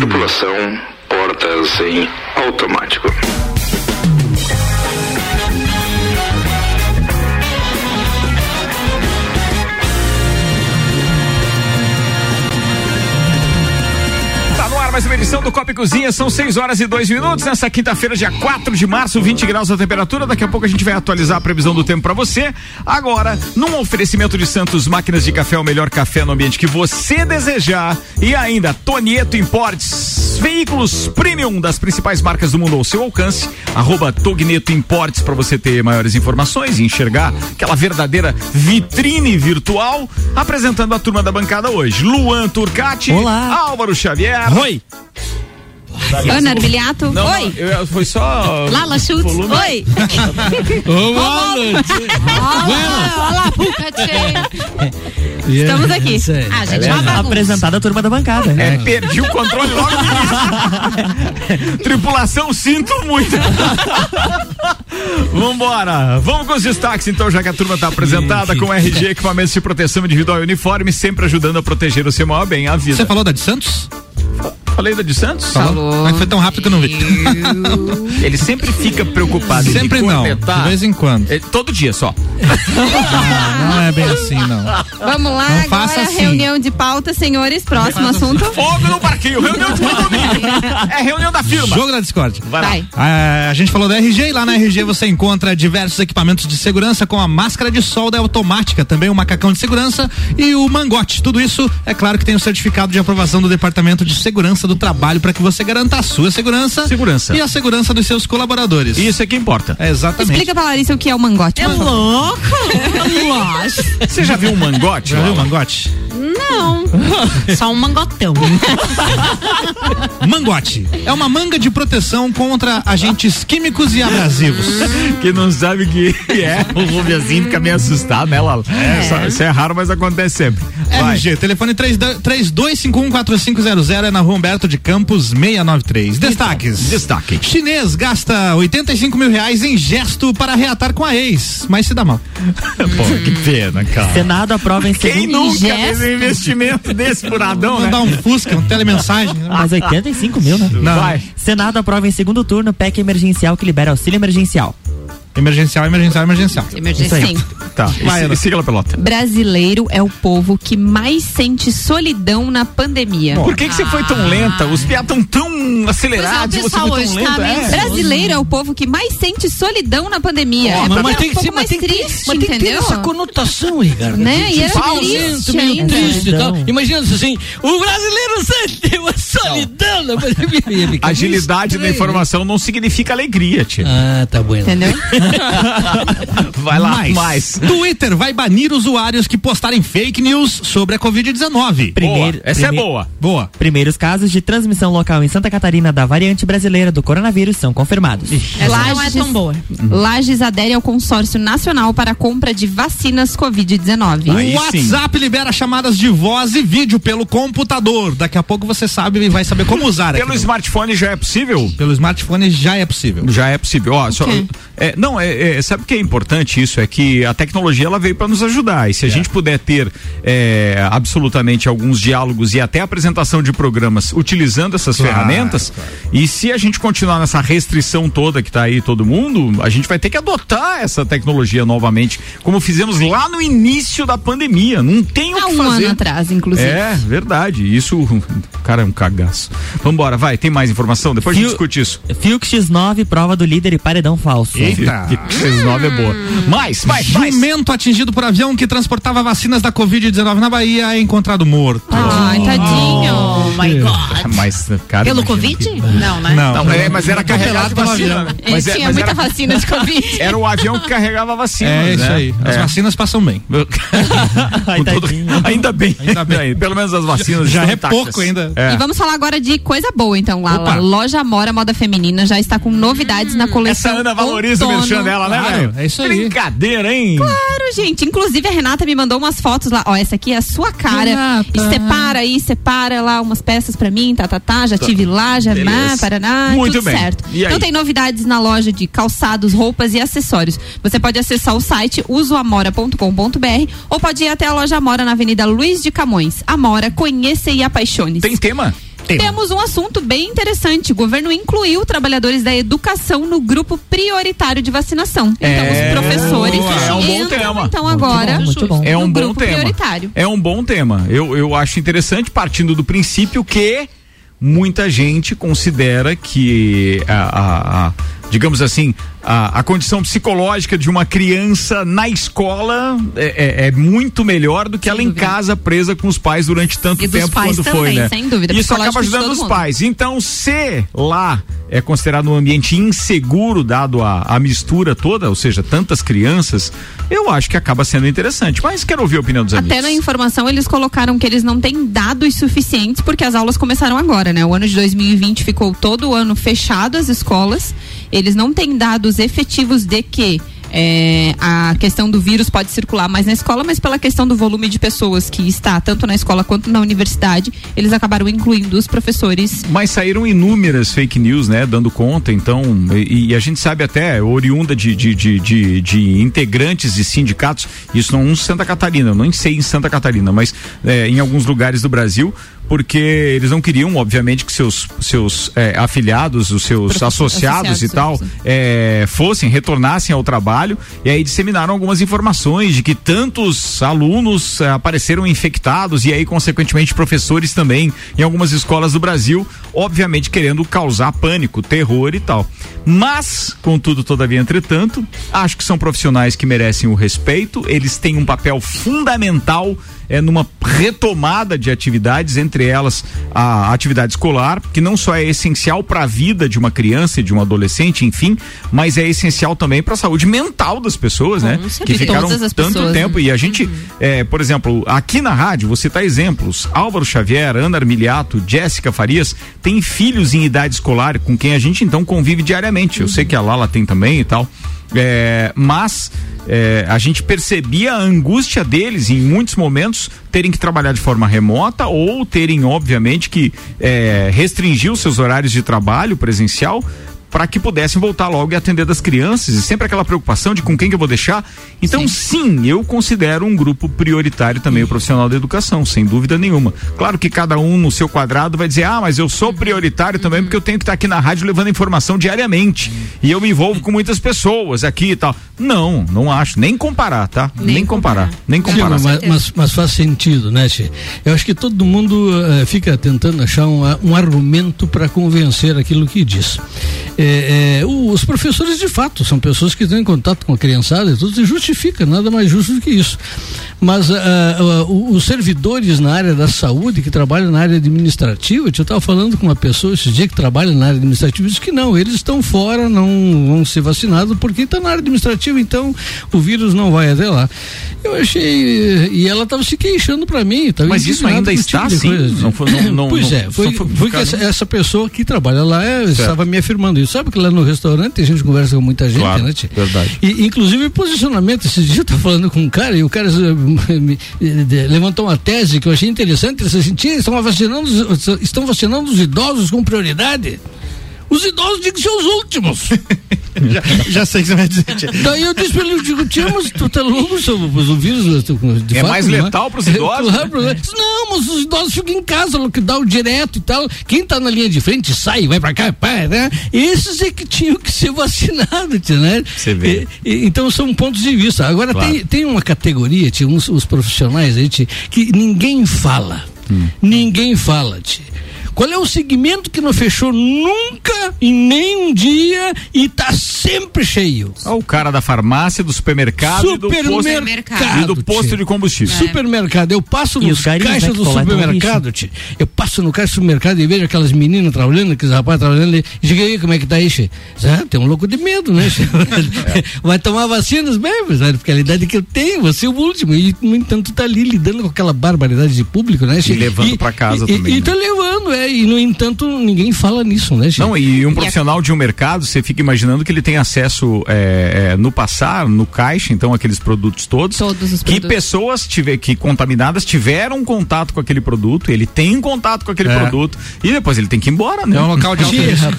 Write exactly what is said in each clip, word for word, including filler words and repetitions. Tripulação, portas em automático. Mais uma edição do Copa Cozinha, são seis horas e dois minutos, nessa quinta-feira, dia quatro de março, vinte graus a temperatura. Daqui a pouco a gente vai atualizar a previsão do tempo pra você. Agora, num oferecimento de Santos Máquinas de Café, o melhor café no ambiente que você desejar. E ainda, Tonieto Importes, veículos premium das principais marcas do mundo ao seu alcance. Arroba Togneto Importes pra você ter maiores informações e enxergar aquela verdadeira vitrine virtual. Apresentando a turma da bancada hoje, Luan Turcati. Olá. Álvaro Xavier. Oi. Ana Arbiliato, oi. Não, eu, foi só. Lala Schultz, oi. Olá, olá, estamos aqui. Ah, gente, é apresentada a turma da bancada. É, é. Perdi o controle logo. Tripulação, sinto muito. Vambora, vamos com os destaques então, já que a turma está apresentada com R G, equipamentos de proteção individual e uniforme, sempre ajudando a proteger o seu maior bem, a vida. Você falou da de Santos? Falei da de Santos? Falou. Mas foi tão rápido que eu não vi. Ele sempre fica preocupado. Sempre não. De vez em quando. Ele, todo dia só. Não, não é bem assim, não. Vamos lá, não agora assim. Reunião de pauta, senhores, próximo assunto. Fogo no parquinho, reunião de pauta. É reunião da firma. Jogo da Discord. Vai, Vai. Ah, a gente falou da R G e lá na R G você encontra diversos equipamentos de segurança com a máscara de solda automática, também o macacão de segurança e o mangote. Tudo isso, é claro que tem o certificado de aprovação do Departamento de Segurança do Trabalho para que você garanta a sua segurança, segurança e a segurança dos seus colaboradores. Isso é que importa. É exatamente. Explica pra Larissa o que é o mangote. É louco? É. Você já viu um mangote? Já viu um mangote? Não. Só um mangotão. Mangote. É uma manga de proteção contra agentes químicos e abrasivos. Quem não sabe o que é, o Rubiazinho fica meio assustado, né, Lala? É. É, só, isso é raro, mas acontece sempre. Vai. R G, telefone três dois cinco um quatro cinco zero zero é na rua Humberto de Campos seis nove três. Destaques. Destaque. Chinês gasta oitenta e cinco mil reais em gesto para reatar com a ex, mas se dá mal. Pô, que pena, cara. Senado aprova em segundo. Quem nunca fez um investimento desse furadão, né? Mandar um Fusca, um telemensagem. Né? Mas oitenta e cinco mil, né? Não. Vai. Senado aprova em segundo turno P E C emergencial que libera auxílio emergencial. Emergencial, emergencial, emergencial. Emergencial. Tá, vai, e siga lá, Pelota. Brasileiro é o povo que mais sente solidão na pandemia. Por que você ah. foi tão lenta? Os piados tão tão acelerados. Pois é, o pessoal hoje tá meio... é. Brasileiro é o povo que mais sente solidão na pandemia. Oh, é, mas, mas tem um que ser mais triste, mas tem que ter essa conotação, Ricardo. Né? E é triste meio triste, tá? Imagina assim, o brasileiro sente uma solidão na pandemia. Agilidade da informação não significa alegria, tia. Ah, tá bom. Entendeu? Vai lá, mais. mais. Twitter vai banir usuários que postarem fake news sobre a covid dezenove. Primeiro, essa prime... é boa. Boa. Primeiros casos de transmissão local em Santa Catarina da variante brasileira do coronavírus são confirmados. Essa Lages, não é tão boa. Uhum. Lages adere ao consórcio nacional para a compra de vacinas covid dezenove. O WhatsApp sim. libera chamadas de voz e vídeo pelo computador. Daqui a pouco você sabe e vai saber como usar. Pelo aqui, smartphone já é possível? Pelo smartphone já é possível. Já é possível. Ó, okay. só, é, não, é, é, sabe o que é importante isso? É que a tecnologia ela veio para nos ajudar e se a é. gente puder ter é, absolutamente alguns diálogos e até apresentação de programas utilizando essas claro, ferramentas claro. e se a gente continuar nessa restrição toda que tá aí todo mundo, a gente vai ter que adotar essa tecnologia novamente, como fizemos lá no início da pandemia, não tem o que fazer. Há um ano atrás, inclusive. É, verdade, isso, cara, é um cagaço. Vambora, vai, tem mais informação? Depois Fiu, a gente discute isso. Fiuk X nove, prova do líder e paredão falso. Eita. seis nove é boa. Mais, mais, mais. Jumento atingido por avião que transportava vacinas da covid dezenove na Bahia é encontrado morto. Ai, oh, oh, tadinho. Oh my God. Mas, cara, pelo Covid? Que... Não, né? Não, não é, mas era carregado de vacina. Mas é, tinha mas muita era... vacina de Covid. Era o avião que carregava vacina. É, né? Isso aí. As é. vacinas passam bem. Ai, todo... Ainda bem. Ainda bem. Pelo menos as vacinas já, já é intactas. Pouco ainda. É. E vamos falar agora de coisa boa, então, lá. Opa. Loja Amora Moda Feminina já está com novidades hum, na coleção. Essa Ana valoriza o dela, né, claro, é isso aí. Brincadeira, hein? Claro, gente. Inclusive, a Renata me mandou umas fotos lá. Ó, essa aqui é a sua cara. Renata. Separa aí, separa lá umas peças pra mim, tá, tá, tá. Já tá. tive lá, já na, Paraná. Muito tudo bem. Certo. Então tem novidades na loja de calçados, roupas e acessórios. Você pode acessar o site uso amora ponto com ponto b r ou pode ir até a loja Amora na Avenida Luiz de Camões. Amora, conheça e apaixone-se. Tem tema? Tema. Temos um assunto bem interessante. O governo incluiu trabalhadores da educação no grupo prioritário de vacinação. Então, é... os professores é um bom entram, tema. Então, muito agora bom, muito bom. É um bom tema. Prioritário. É um bom tema. Eu, eu acho interessante, partindo do princípio que muita gente considera que a, a, a digamos assim, a, a condição psicológica de uma criança na escola é, é, é muito melhor do que sem ela dúvida. Em casa presa com os pais durante tanto e tempo dos pais quando também, foi, né? Sem dúvida. Isso acaba ajudando os pais. Então, se lá é considerado um ambiente inseguro dado a, a mistura toda, ou seja, tantas crianças, eu acho que acaba sendo interessante. Mas quero ouvir a opinião dos amigos. Até na informação eles colocaram que eles não têm dados suficientes porque as aulas começaram agora, né? O ano de dois mil e vinte ficou todo o ano fechado as escolas. Eles não têm dados efetivos de que é, a questão do vírus pode circular mais na escola, mas pela questão do volume de pessoas que está tanto na escola quanto na universidade, eles acabaram incluindo os professores. Mas saíram inúmeras fake news, né? Dando conta, então, e, e a gente sabe até, oriunda de, de, de, de, de integrantes de sindicatos, isso não em Santa Catarina, eu nem sei em Santa Catarina, mas é, em alguns lugares do Brasil, porque eles não queriam, obviamente, que seus, seus é, afiliados, os seus Pro, associados, associados e tal, é, fossem, retornassem ao trabalho, e aí disseminaram algumas informações de que tantos alunos é, apareceram infectados e aí, consequentemente, professores também em algumas escolas do Brasil, obviamente querendo causar pânico, terror e tal. Mas, contudo, todavia, entretanto, acho que são profissionais que merecem o respeito, eles têm um papel fundamental é numa retomada de atividades, entre elas a atividade escolar, que não só é essencial para a vida de uma criança e de um adolescente, enfim, mas é essencial também para a saúde mental das pessoas, né? Que ficaram tanto tempo. E a gente, uhum. é, por exemplo, aqui na rádio, vou citar exemplos: Álvaro Xavier, Ana Arbiliato, Jéssica Farias, tem filhos em idade escolar com quem a gente então convive diariamente. Uhum. Eu sei que a Lala tem também e tal. É, mas é, a gente percebia a angústia deles em muitos momentos terem que trabalhar de forma remota ou terem, obviamente, que é, restringir os seus horários de trabalho presencial para que pudessem voltar logo e atender das crianças, e sempre aquela preocupação de com quem que eu vou deixar. Então, sim, sim eu considero um grupo prioritário também, sim. O profissional da educação, sem dúvida nenhuma. Claro que cada um no seu quadrado vai dizer, ah, mas eu sou prioritário uhum. também porque eu tenho que estar tá aqui na rádio levando informação diariamente, uhum. e eu me envolvo com muitas pessoas aqui e tal. Não, não acho, nem comparar, tá? Nem, nem comparar, comparar, nem comparar. Sim, mas, mas, mas faz sentido, né, Che? Eu acho que todo mundo uh, fica tentando achar um, um argumento para convencer aquilo que diz. É, é, os professores de fato são pessoas que estão em contato com a criançada e tudo, se justifica, nada mais justo do que isso. Mas uh, uh, os servidores na área da saúde que trabalham na área administrativa, eu estava falando com uma pessoa esse dia que trabalha na área administrativa, disse que não, eles estão fora, não vão ser vacinados porque estão na área administrativa, então o vírus não vai até lá. Eu achei, e ela estava se queixando para mim. Mas isso ainda está tipo assim? Não foi, não, não, pois é, foi, foi, foi que essa, essa pessoa que trabalha lá é, estava me afirmando isso. Sabe que lá no restaurante a gente conversa com muita gente, claro, né, tia? Verdade. E, inclusive, posicionamento. Esse dia eu tô falando com um cara e o cara me, me, de, levantou uma tese que eu achei interessante. Ele disse assim, tia, estão vacinando, estão vacinando os idosos com prioridade? Os idosos dizem que são os últimos. já, já sei o que você vai dizer, tia. Daí eu disse pra ele, eu digo, tia, mas tu tá louco, o vírus de é fato, mais letal é? Pros idosos? É, claro, né? Não, mas os idosos ficam em casa, lockdown direto e tal, quem tá na linha de frente sai, vai pra cá, pá, né? Esses é que tinham que ser vacinados, tia, né? Você vê. E, e, então são pontos de vista. Agora claro. tem, tem uma categoria, tia, uns, os profissionais aí, tia, que ninguém fala, hum. ninguém fala, tia. Qual é o segmento que não fechou nunca em nenhum dia e tá sempre cheio? Olha o cara da farmácia, do supermercado, supermercado e do posto, e do posto de combustível. É. Supermercado, eu passo nos caixas do supermercado, tchê. Eu passo no caixa do supermercado e vejo aquelas meninas trabalhando, aqueles rapazes trabalhando ali. Diga aí, como é que tá aí, tchê? Ah, tem um louco de medo, né, tchê? É. Vai tomar vacinas mesmo, sabe? Porque a idade que eu tenho, você é o último. E, no entanto, tá ali lidando com aquela barbaridade de público, né, tchê? E levando e, pra casa e, também. E, né? E tá levando, é. E, no entanto, ninguém fala nisso, né, gente? Não, e um profissional de um mercado, você fica imaginando que ele tem acesso é, é, no passar, no caixa, então, aqueles produtos todos. Todos os que produtos. Pessoas tiver, que contaminadas tiveram contato com aquele produto, ele tem contato com aquele é. produto, e depois ele tem que ir embora, né? É um local de alta.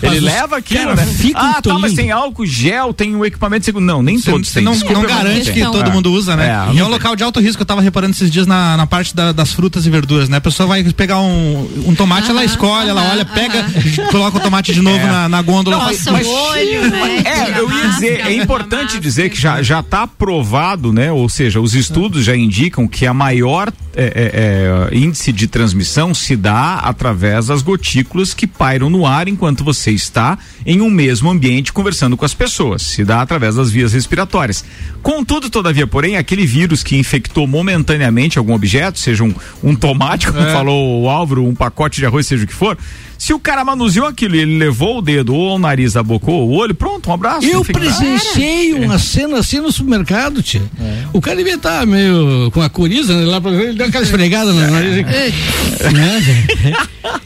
Ele leva aquilo, né? Ah, tá, mas tem álcool, gel, tem o equipamento seguro. Não, nem cê, todos tem. Não, não garante que todo é. mundo usa, né? É, e é um local de alto risco, eu tava reparando esses dias na, na parte da, das frutas e verduras, né? A pessoa vai pegar um, um tomate, ah, ela escolhe, ela olha, pega, coloca o tomate de novo é. na, na gôndola. Nossa, mas, olho, mas, né? É, eu ia dizer, é importante dizer que já já está aprovado, né? Ou seja, os estudos já indicam que a maior é, é, é, índice de transmissão se dá através das gotículas que pairam no ar enquanto você está em um mesmo ambiente conversando com as pessoas. Se dá através das vias respiratórias. Contudo, todavia, porém, aquele vírus que infectou momentaneamente algum objeto, seja um, um tomate, como é. falou o Álvaro, um pacote de arroz, seja o que for, se o cara manuseou aquilo, ele levou o dedo ou o nariz, abocou o olho, pronto, um abraço. Eu presenciei uma é. cena assim no supermercado, tia. É. O cara devia estar meio com a coriza, né? Lá pra... Ele deu aquela esfregada no nariz.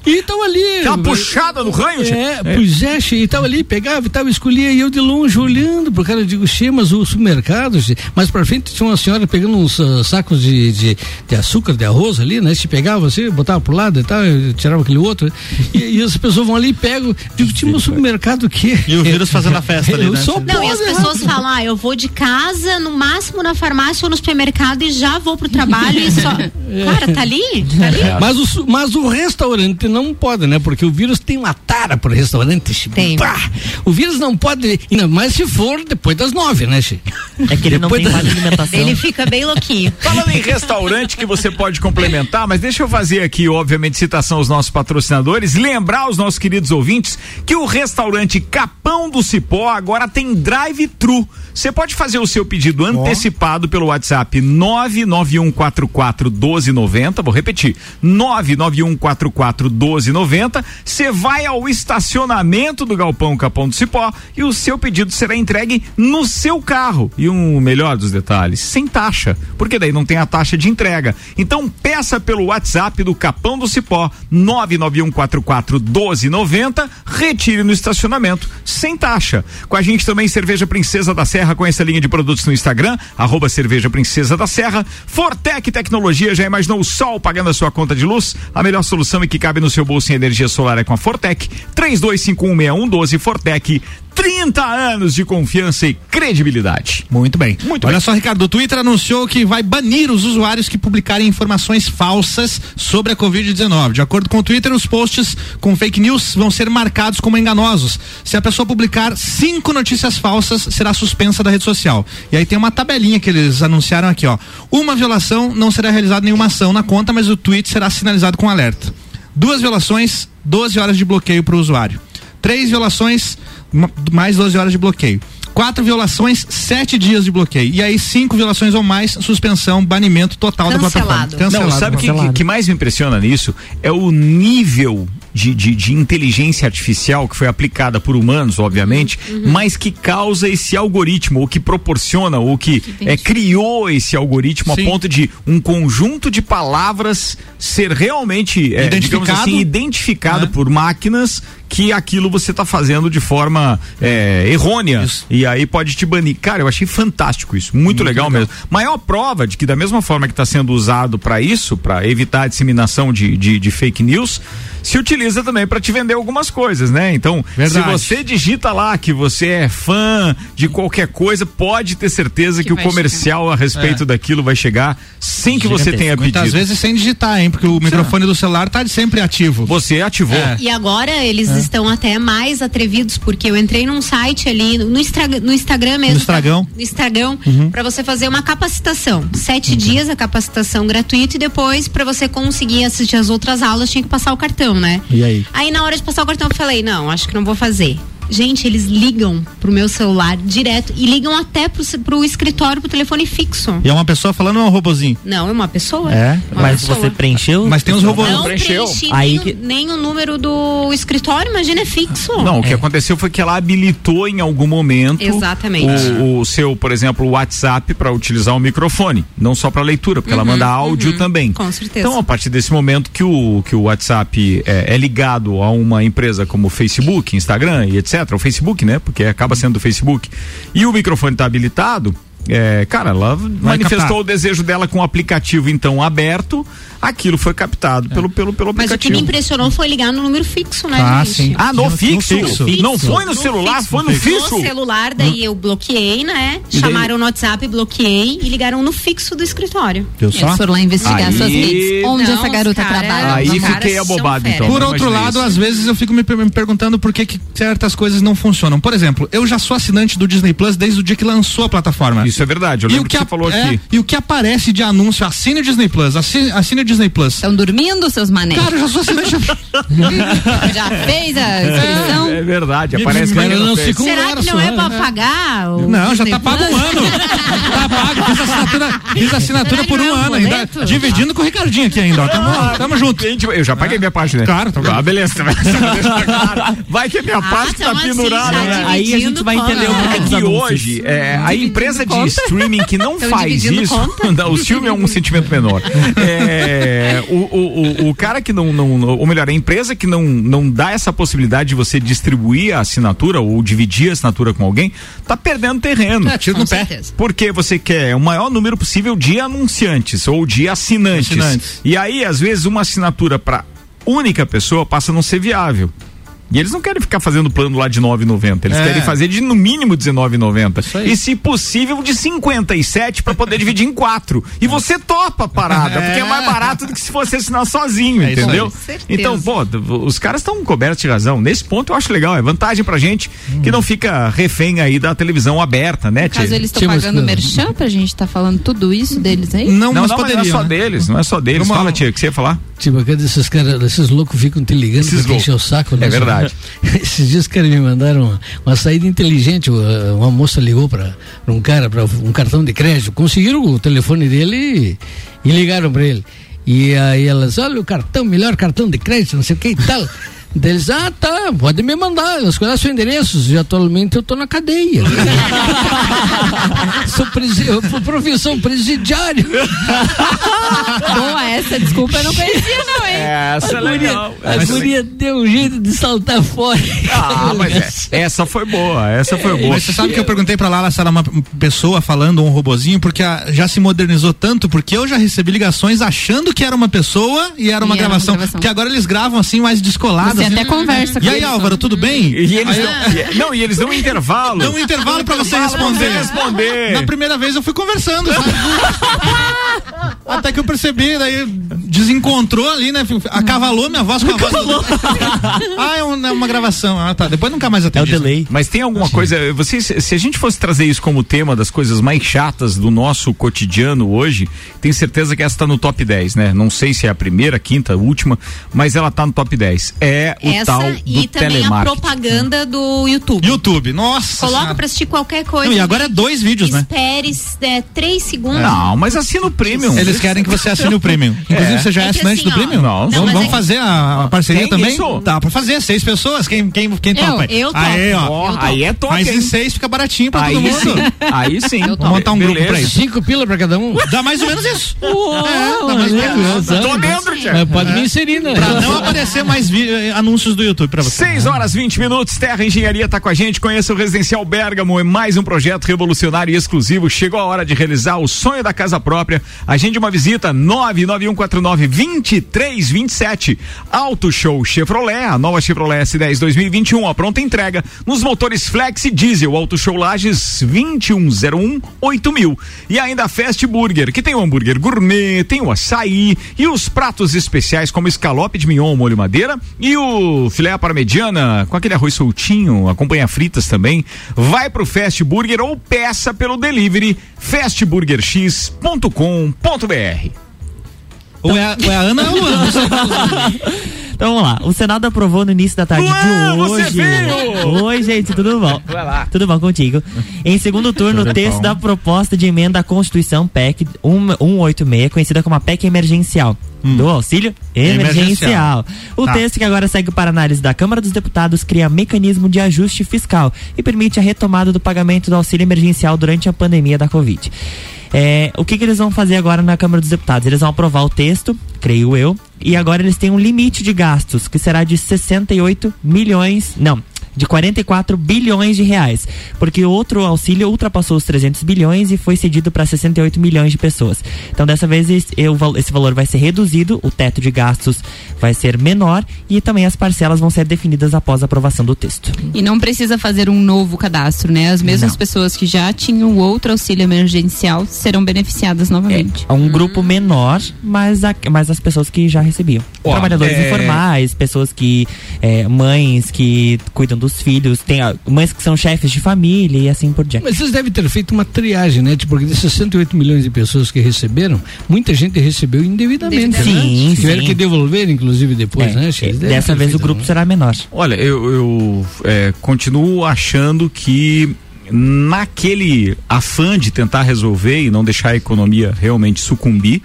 E tava ali. Aquela puxada no ranho, tia. É, é. pois é, tia. E tava ali, pegava e tava, escolhia, e eu de longe olhando pro cara, eu digo, tia, mas o supermercado, tia, mais pra frente tinha uma senhora pegando uns uh, sacos de, de, de açúcar, de arroz ali, né? Se pegava assim, botava pro lado e tal, eu tirava aquele outro, e E, e as pessoas vão ali e pegam. Digo, tinha um supermercado que. E o vírus fazendo a festa ali, né? Não, não, e as pessoas falam, ah, eu vou de casa, no máximo na farmácia ou no supermercado e já vou pro trabalho e só. Cara, tá ali? Tá ali? Mas, o, mas o restaurante não pode, né? Porque o vírus tem uma tara pro restaurante. Tem. Pá, o vírus não pode. Ainda mais se for depois das nove, né, Chico? É que ele depois não tem mais alimentação. Ele fica bem louquinho. Falando em restaurante que você pode complementar, mas deixa eu fazer aqui, obviamente, citação aos nossos patrocinadores. Lembrar aos nossos queridos ouvintes que o restaurante Capão do Cipó agora tem drive-thru. Você pode fazer o seu pedido antecipado oh. pelo WhatsApp nove nove um quatro quatro um dois nove zero. Vou repetir: nove nove um quatro quatro um dois nove zero. Você vai ao estacionamento do Galpão Capão do Cipó e o seu pedido será entregue no seu carro. E um melhor dos detalhes: sem taxa, porque daí não tem a taxa de entrega. Então peça pelo WhatsApp do Capão do Cipó nove nove um quatro quatro um dois nove zero, retire no estacionamento, sem taxa. Com a gente também, Cerveja Princesa da Serra, com essa linha de produtos no Instagram, arroba Cerveja Princesa da Serra. Fortec Tecnologia, já imaginou o sol pagando a sua conta de luz? A melhor solução e que cabe no seu bolso em energia solar é com a Fortec, três dois cinco um seis um um doze, Fortec, trinta anos de confiança e credibilidade. Muito bem. Muito Olha bem. só, Ricardo, o Twitter anunciou que vai banir os usuários que publicarem informações falsas sobre a covid dezenove. De acordo com o Twitter, os posts com fake news vão ser marcados como enganosos. Se a pessoa publicar cinco notícias falsas, será suspensa da rede social. E aí tem uma tabelinha que eles anunciaram aqui, ó. Uma violação, não será realizada nenhuma ação na conta, mas o tweet será sinalizado com alerta. Duas violações, doze horas de bloqueio para o usuário. Três violações, mais doze horas de bloqueio. Quatro violações, sete dias de bloqueio. E aí, cinco violações ou mais, suspensão, banimento total Cancelado. da plataforma. Cancelado. Não, sabe o que, que mais me impressiona nisso? É o nível de, de, de inteligência artificial que foi aplicada por humanos, obviamente, uhum. mas que causa esse algoritmo, ou que proporciona, ou que, que é, criou esse algoritmo Sim. a ponto de um conjunto de palavras ser realmente, é, identificado, digamos assim, identificado né? por máquinas, que aquilo você está fazendo de forma é, errônea. Isso. E aí pode te banir. Cara, eu achei fantástico isso. Muito, muito legal, legal mesmo. Maior prova de que, da mesma forma que está sendo usado para isso, para evitar a disseminação de, de, de fake news, se utiliza também para te vender algumas coisas, né? Então, Verdade. se você digita lá que você é fã de qualquer coisa, pode ter certeza que, que o comercial chegar. a respeito é. daquilo vai chegar sem que Chega você tenha Muitas pedido. Muitas vezes sem digitar, hein? Porque o Sim. microfone do celular tá sempre ativo. Você ativou. É. E agora eles é. estão até mais atrevidos, porque eu entrei num site ali, no, Instagram, no Instagram mesmo. No Instagram. No Instagram, uhum. pra você fazer uma capacitação. Sete uhum. dias a capacitação gratuita, e depois, pra você conseguir assistir as outras aulas, tinha que passar o cartão, né? E aí? Aí na hora de passar o cartão eu falei, não, acho que não vou fazer. Gente, eles ligam pro meu celular direto e ligam até pro, pro escritório, pro telefone fixo. E é uma pessoa falando ou é um robozinho? Não, é uma pessoa. É, uma mas pessoa. Você preencheu? Mas tem uns robôs. Não, não preencheu. Aí nem, que... nem o número do escritório, imagina, é fixo. Não, o que é. aconteceu foi que ela habilitou em algum momento Exatamente. O, o seu, por exemplo, o WhatsApp para utilizar o microfone, não só para leitura, porque uhum, ela manda áudio uhum, também. Com certeza. Então, a partir desse momento que o, que o WhatsApp é, é ligado a uma empresa como Facebook, Instagram e etcétera, o Facebook, né? Porque acaba sendo do Facebook, e o microfone está habilitado, É, cara, ela vai manifestou captar. O desejo dela com o aplicativo então aberto, aquilo foi captado é. pelo, pelo, pelo aplicativo. Mas o que me impressionou foi ligar no número fixo, né, ah, gente? Sim. Ah, no, no, fixo. no fixo? Não foi no, no celular, fixo. foi no fixo? No celular, daí eu bloqueei, né? Chamaram no WhatsApp, bloqueei e ligaram no fixo do escritório. Eu só? Eles foram lá investigar aí... suas redes, onde não, essa garota cara, trabalha. Aí fiquei abobado, então. Por outro lado, isso. às vezes eu fico me perguntando por que, que certas coisas não funcionam. Por exemplo, eu já sou assinante do Disney Plus desde o dia que lançou a plataforma. Isso. Isso é verdade, eu lembro o que, que você falou é, aqui. E o que aparece de anúncio, assine o Disney Plus, assine, assine o Disney Plus. Estão dormindo, seus manéis? Cara, eu já sou assinante. Já fez a inscrição? É, é verdade, aparece que não, não fez. Será que não é pra pagar? O não, Disney já tá pago um ano. Tá pago, fiz assinatura, fiz assinatura por um, é um ano. Ainda, dividindo com o Ricardinho aqui ainda, ó. Tamo, ah, tamo junto. Gente, eu já paguei minha parte, né? Claro, tá bom. Ah, beleza. Vai que é minha ah, parte tá pendurada. Assim, né? Aí a gente vai entender o que é que hoje a empresa de streaming que não Estão faz isso não, o filme é um sentimento menor é, o, o, o, o cara que não, não, ou melhor, a empresa que não, não dá essa possibilidade de você distribuir a assinatura ou dividir a assinatura com alguém, tá perdendo terreno é, tiro no pé. Porque você quer o maior número possível de anunciantes ou de assinantes, assinantes. E aí às vezes uma assinatura para única pessoa passa a não ser viável. E eles não querem ficar fazendo plano lá de nove e noventa. Eles é. querem fazer de no mínimo dezenove e noventa. E se possível de cinquenta e sete para poder dividir em quatro. E você topa a parada, é. porque é mais barato do que se você assinar sozinho, é, entendeu? Então, pô, os caras estão cobertos de razão. Nesse ponto eu acho legal, é vantagem pra gente hum. que não fica refém aí da televisão aberta, né, Tia? Caso eles estão pagando merchan pra gente tá falando tudo isso deles aí? Não, não, mas não, poderia, mas não é só né? deles, não é só deles. Uma... Fala, Tia, o que você ia falar? Tipo, esses caras, esses loucos ficam te ligando pra te encher o saco, né? É verdade. Esses dias que me mandaram uma, uma saída inteligente. Uma moça ligou para um cara, para um cartão de crédito. Conseguiram o telefone dele e, e ligaram para ele. E aí ela disse: olha o cartão, melhor cartão de crédito, não sei o que e tal. Daí eles: ah, tá, pode me mandar, eu escolher seu endereço. E atualmente eu tô na cadeia. Sou presi... profissão presidiário. Boa, essa desculpa eu não conhecia, não, hein? Essa a é guria, legal. A essa guria é... deu um jeito de saltar fora. Ah, mas é, essa foi boa, essa foi é, boa. Mas você sabe que eu perguntei pra Lala se ela é uma pessoa falando ou um robozinho, porque a, já se modernizou tanto, porque eu já recebi ligações achando que era uma pessoa e era uma, e gravação, era uma gravação, que agora eles gravam assim, mais descoladas. Você até conversa com E aí, eles, Álvaro, tudo bem? E eles ah. não, e eles dão um intervalo. Dão um intervalo pra você responder. responder. Na primeira vez eu fui conversando. Até que eu percebi, daí desencontrou ali, né? Acavalou minha voz com a voz. Ah, é uma, uma gravação. Ah, tá. Depois nunca mais atendi. É o delay. Mas tem alguma assim. coisa... Você, se a gente fosse trazer isso como tema das coisas mais chatas do nosso cotidiano hoje, tenho certeza que essa tá no top dez, né? Não sei se é a primeira, quinta, última, mas ela tá no top dez. É o essa tal do e também a propaganda do YouTube. YouTube, nossa. Coloca pra assistir qualquer coisa. Não, e agora é dois vídeos, espere, né? Espere é, três segundos. Não, mas assina o Premium. Eles querem que você assine o Premium. Inclusive, é. você já é, é assinante assim, do ó, Premium? Não. Vamos, vamos é fazer a, a parceria tem também? Isso? Dá pra fazer, seis pessoas, quem, quem, quem eu, topa? Eu topo. Aí, ó. Eu aí é top. Mas em seis fica baratinho pra aí todo mundo. Sim. Aí sim. Vamos montar um Beleza. grupo pra isso. Cinco pila pra cada um? Dá mais ou menos isso. Uou, é, dá mais ou menos isso. Tô dentro, Tiago. Pode me inserir, né? Pra não aparecer mais anúncios do YouTube pra você. seis horas e vinte minutos, Terra Engenharia tá com a gente. Conheça o Residencial Bérgamo, é mais um projeto revolucionário e exclusivo. Chegou a hora de realizar o sonho da casa própria. Agende uma visita, nove nove um quatro nove, dois três dois sete. Auto Show Chevrolet, a nova Chevrolet S dez dois mil e vinte e um, a pronta entrega nos motores Flex e Diesel. Auto Show Lages, dois um zero um oito mil. E ainda a Fast Burger, que tem o hambúrguer gourmet, tem o açaí e os pratos especiais como escalope de mignon, molho madeira e o filé para mediana, com aquele arroz soltinho, acompanha fritas também. Vai pro Fast Burger ou peça pelo delivery fast burger x ponto com ponto b r. Ou é a, ou é a Ana ou a Ana? Então vamos lá, o Senado aprovou no início da tarde Ué, de hoje. Você viu? Oi, gente, tudo bom? Vai lá. Tudo bom contigo? Em segundo turno, o texto da proposta de emenda à Constituição P E C cento e oitenta e seis, conhecida como a P E C emergencial, hum. do auxílio emergencial. emergencial. O tá. texto que agora segue para análise da Câmara dos Deputados cria mecanismo de ajuste fiscal e permite a retomada do pagamento do auxílio emergencial durante a pandemia da Covid. É, o que, que eles vão fazer agora na Câmara dos Deputados? Eles vão aprovar o texto, creio eu, e agora eles têm um limite de gastos, que será de 68 milhões, não, de quarenta e quatro bilhões de reais, porque outro auxílio ultrapassou os trezentos bilhões e foi cedido para sessenta e oito milhões de pessoas. Então, dessa vez, esse valor vai ser reduzido, o teto de gastos vai ser menor e também as parcelas vão ser definidas após a aprovação do texto. E não precisa fazer um novo cadastro, né? As mesmas não. pessoas que já tinham outro auxílio emergencial serão beneficiadas novamente. É um hum. grupo menor, mas, a, mas as pessoas que já recebiam. Uau, Trabalhadores é... informais, pessoas que... É, mães que cuidam dos filhos, tem a, mães que são chefes de família e assim por diante. Mas vocês devem ter feito uma triagem, né? Porque desses sessenta e oito milhões de pessoas que receberam, muita gente recebeu indevidamente. Sim, né? Tiveram que devolver, inclusive, depois, é, né? Dessa vez feito, o grupo né? será menor. Olha, eu, eu é, continuo achando que naquele afã de tentar resolver e não deixar a economia realmente sucumbir,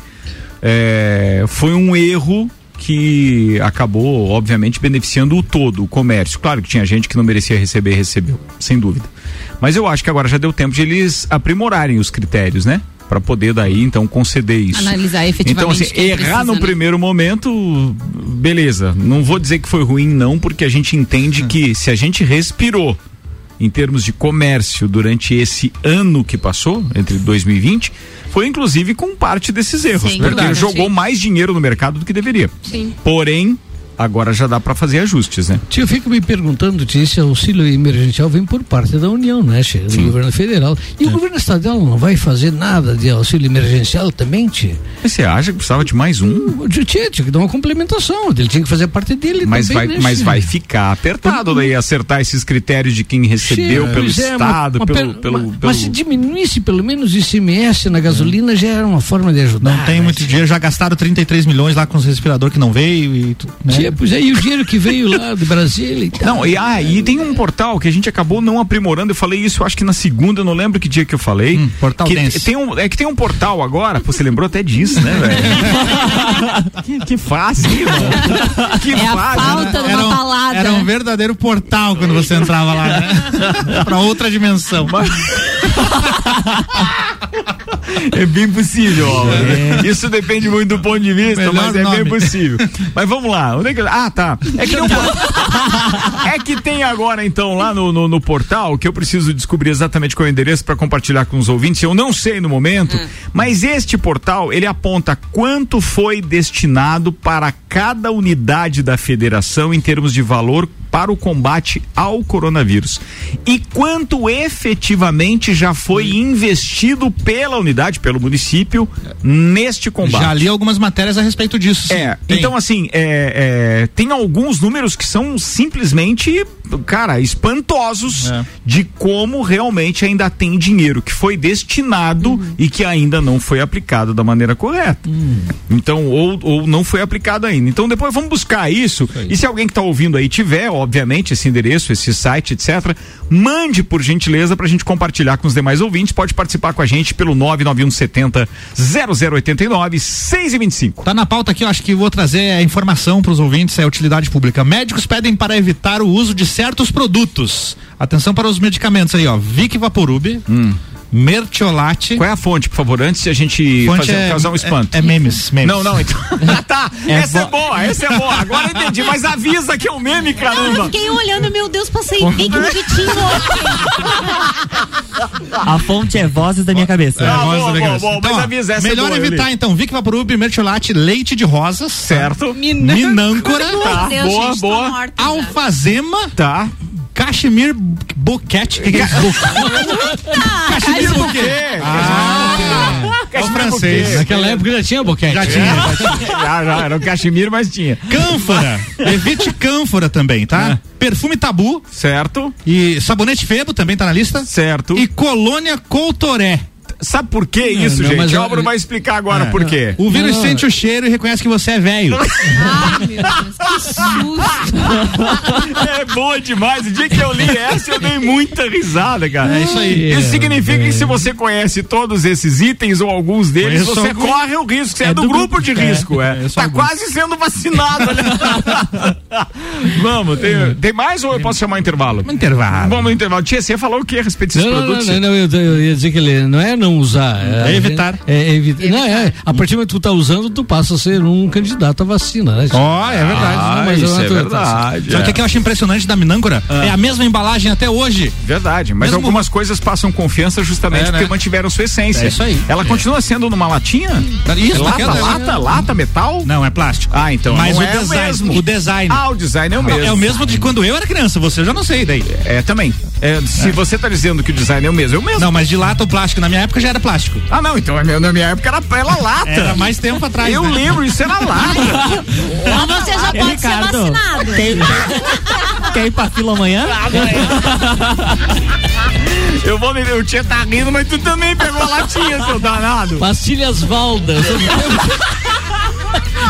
é, foi um erro que acabou, obviamente, beneficiando o todo, o comércio. Claro que tinha gente que não merecia receber, recebeu, sem dúvida. Mas eu acho que agora já deu tempo de eles aprimorarem os critérios, né? Para poder daí, então, conceder isso. Analisar efetivamente. Então, assim, errar precisa, no né? primeiro momento, beleza. Não vou dizer que foi ruim, não, porque a gente entende hum. que se a gente respirou em termos de comércio durante esse ano que passou, entre dois mil e vinte, foi inclusive com parte desses erros, sim, porque verdade, jogou sim. mais dinheiro no mercado do que deveria. Sim. Porém, agora já dá para fazer ajustes, né? Tio, eu fico me perguntando, tio, esse auxílio emergencial vem por parte da União, né, tio? Do sim. governo federal. E é. o governo estadual não vai fazer nada de auxílio emergencial também, tio? Mas você acha que precisava de mais um? Tio, tinha que dar uma complementação, ele tinha que fazer parte dele mas também, vai, né, mas vai ficar apertado daí, acertar esses critérios de quem recebeu sim, pelo é, estado, uma, uma, pelo, pelo, uma, pelo... Mas se diminuísse pelo menos o I C M S na gasolina, é. já era uma forma de ajudar. Não tem né, muito dinheiro, já gastaram trinta e três milhões lá com os respiradores que não veio e tudo, né? Pois é, e o dinheiro que veio lá do Brasil e tal. Não, e, ah, e tem um portal que a gente acabou não aprimorando, eu falei isso, eu acho que na segunda, eu não lembro que dia que eu falei. Hum, portal que tem um, é que tem um portal agora, pô, você lembrou até disso, né, velho? que, que fácil, mano. Que é fácil. A falta né? de uma era um, balada. Era um verdadeiro portal quando você entrava lá, né? Pra outra dimensão. É bem possível, ó. É. Isso depende muito do ponto de vista, melhor mas é nome. Bem possível. Mas vamos lá. Onde é que... Ah, tá. É que, eu... é que tem agora, então, lá no, no, no portal, que eu preciso descobrir exatamente qual é o endereço para compartilhar com os ouvintes. Eu não sei no momento, hum. mas este portal, ele aponta quanto foi destinado para cada unidade da federação em termos de valor para o combate ao coronavírus. E quanto efetivamente já foi investido pela unidade, pelo município, neste combate. Já li algumas matérias a respeito disso. Sim. É, tem. Então assim, é, é, tem alguns números que são simplesmente, cara, espantosos é. de como realmente ainda tem dinheiro que foi destinado uhum. e que ainda não foi aplicado da maneira correta. Uhum. Então, ou, ou não foi aplicado ainda. Então depois vamos buscar isso, isso e se alguém que está ouvindo aí tiver, obviamente, esse endereço, esse site, etcétera, mande por gentileza pra gente compartilhar com os demais ouvintes. Pode participar com a gente pelo nove nove um sete zero zero oito nove, seis e vinte e cinco. Tá na pauta aqui, eu acho que vou trazer a informação para os ouvintes, é a utilidade pública. Médicos pedem para evitar o uso de certos produtos. Atenção para os medicamentos aí, ó. Vic Vaporub, hum. Mertiolate. Qual é a fonte, por favor, antes de a gente fazer, é, causar um espanto? É, é memes, memes. Não, não, então. Tá, é essa bo... é boa, essa é boa. Agora eu entendi, mas avisa que é um meme, caramba. Não, eu fiquei olhando, meu Deus, passei bem que bonitinho. A fonte é vozes da minha cabeça. É, ah, vozes boa, da minha boa, cabeça. Boa, então, mas ó, avisa essa melhor é boa, evitar, então. Vic Vaporub, Mertiolate, leite de rosas. Certo. Minâncora. Tá, Deus, boa, gente, boa. Morta, alfazema. Né? Tá. Cachemir Boquete. Que que é Cachemir Boquete. Ah, é o francês. Naquela época já tinha boquete. Já tinha. Já, tinha. já, já era o cachemir, mas tinha. Cânfora. Evite cânfora também, tá? É. Perfume Tabu. Certo. E sabonete Febo também tá na lista. Certo. E colônia Coutoré. Sabe por que isso, não, gente? O Álvaro eu... vai explicar agora é. por quê. O vírus não. sente o cheiro e reconhece que você é velho. Ai, meu Deus, que susto. É boa demais. O dia que eu li essa, eu dei muita risada, cara. É isso aí. Isso significa é. que se você conhece todos esses itens ou alguns deles, conheço você algum... corre o risco. Você é, é do, do grupo, grupo de é. risco. É. É. Tá alguns. Quase sendo vacinado. Vamos, tem, tem mais ou eu posso chamar intervalo? Um intervalo. Vamos no intervalo. Tia, você ia falar o que a respeito desses não, produtos? Não, não, não, eu, eu ia dizer que ele não é, não. não usar. É, é evitar. É, é evitar. Não, é, a partir do momento que tu tá usando, tu passa a ser um candidato à vacina, né? Ó, oh, é verdade. Ah, não, mas isso não é, é verdade. Sabe o é. que eu acho impressionante da Minâncora? Ah. É a mesma embalagem até hoje. Verdade, mas mesmo... algumas coisas passam confiança justamente é, né? porque mantiveram sua essência. É isso aí. Ela é. continua sendo numa latinha? Isso, é lata, lata, é... lata, lata, metal? Não, é plástico. Ah, então. Mas não o, é design, o mesmo. O design. Ah, o design é o mesmo. É o mesmo de quando eu era criança, você eu já não sei daí. É, também. É, se é. você tá dizendo que o design é o mesmo, eu mesmo. Não, mas de lata o plástico, na minha época já era plástico. Ah, não, então na minha época era, era lata. Era mais tempo atrás. Eu né? lembro, isso era lata. Então você já pode Ricardo, ser vacinado. Quer, quer, quer ir pra fila amanhã? Eu vou me ver, o tio tá rindo, mas tu também pegou a latinha, seu danado. Pastilhas Valdas.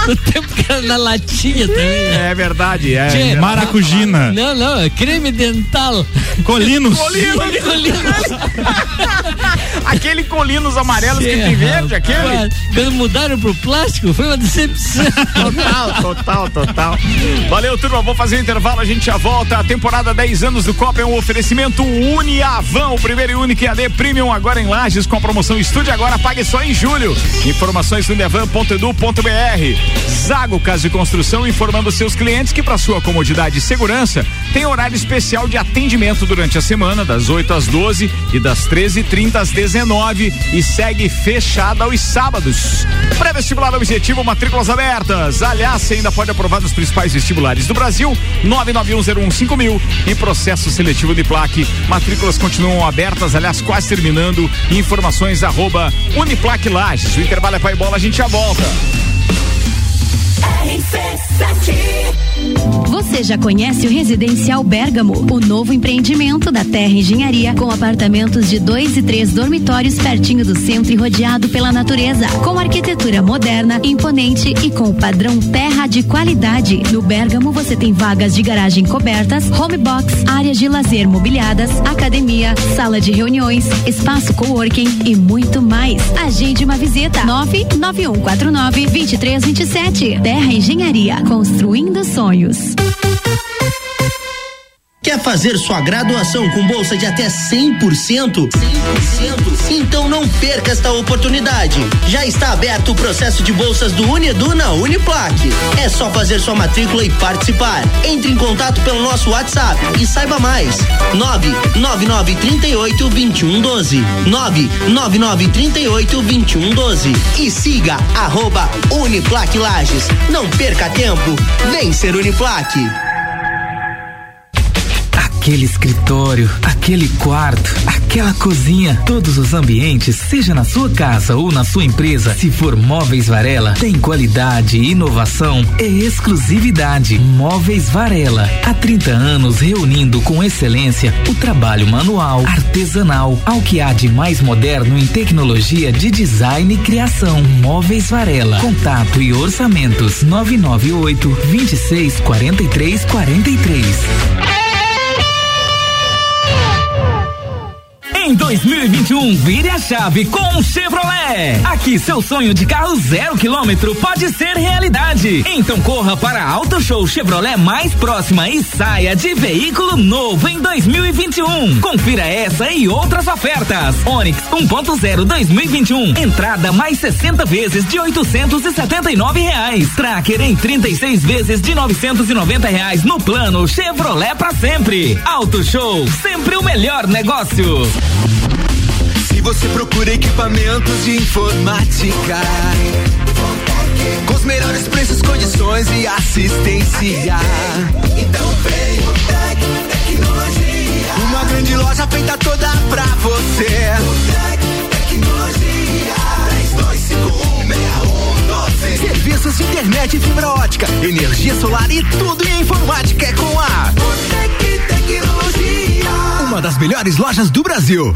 No tempo que era na latinha também. É verdade, é. Tchê, maracujina. Não, não, é creme dental. Colinos. Colinos. Colinos. Aquele Colinos amarelos Tchê, que tem verde, aquele. Quando mudaram pro plástico, foi uma decepção. Total, total, total. Valeu, turma, vou fazer um intervalo, a gente já volta. A temporada dez anos do Copa é um oferecimento Uniavan, o primeiro e único E A D Premium agora em Lages, com a promoção Estude Agora, pague só em julho. Informações no uniavan ponto edu ponto br. Zago Casa de Construção informando seus clientes que para sua comodidade e segurança tem horário especial de atendimento durante a semana das oito às doze e das treze e trinta às dezenove e segue fechada aos sábados. Pré-vestibular Objetivo, matrículas abertas. Aliás, você ainda pode aprovar nos principais vestibulares do Brasil, nove nove um zero um cinco mil e processo seletivo Uniplac. Matrículas continuam abertas, aliás, quase terminando. Informações arroba Uniplac Lages. O intervalo é pai bola, a gente já volta. Você já conhece o Residencial Bérgamo, o novo empreendimento da Terra Engenharia, com apartamentos de dois e três dormitórios pertinho do centro e rodeado pela natureza, com arquitetura moderna, imponente e com o padrão terra de qualidade. No Bérgamo você tem vagas de garagem cobertas, home box, áreas de lazer mobiliadas, academia, sala de reuniões, espaço coworking e muito mais. Agende uma visita. nove nove um quatro nove dois três dois sete. Terra Engenharia, construindo sonhos. Quer fazer sua graduação com bolsa de até cem por cento? cem por cento? Então não perca esta oportunidade. Já está aberto o processo de bolsas do Unedu na Uniplac. É só fazer sua matrícula e participar. Entre em contato pelo nosso WhatsApp e saiba mais. nove nove nove três oito dois um um doze. nove nove nove três oito dois um um doze. E siga arroba Uniplac Lages. Não perca tempo. Vem ser Uniplac. Aquele escritório, aquele quarto, aquela cozinha, todos os ambientes, seja na sua casa ou na sua empresa, se for Móveis Varela, tem qualidade, inovação e exclusividade. Móveis Varela, há trinta anos reunindo com excelência o trabalho manual, artesanal, ao que há de mais moderno em tecnologia de design e criação. Móveis Varela, contato e orçamentos nove nove oito, vinte e seis, quarenta e três, quarenta e três. Em dois mil e vinte e um, vire a chave com Chevrolet. Aqui seu sonho de carro zero quilômetro pode ser realidade. Então corra para a Auto Show Chevrolet mais próxima e saia de veículo novo em dois mil e vinte e um. Confira essa e outras ofertas. Onix um ponto zero dois mil e vinte e um. Entrada mais sessenta vezes de oitocentos e setenta e nove reais. Tracker em trinta e seis vezes de novecentos e noventa reais no plano Chevrolet para sempre. Auto Show, sempre o melhor negócio. Se você procura equipamentos de informática, com os melhores preços, condições e assistência, então vem o Fortec Tecnologia. Uma grande loja feita toda pra você. Fortec Tecnologia. três dois cinco um seis um doze. Serviços de internet e fibra ótica, energia solar e tudo em informática é com a Fortec Tecnologia. Uma das melhores lojas do Brasil.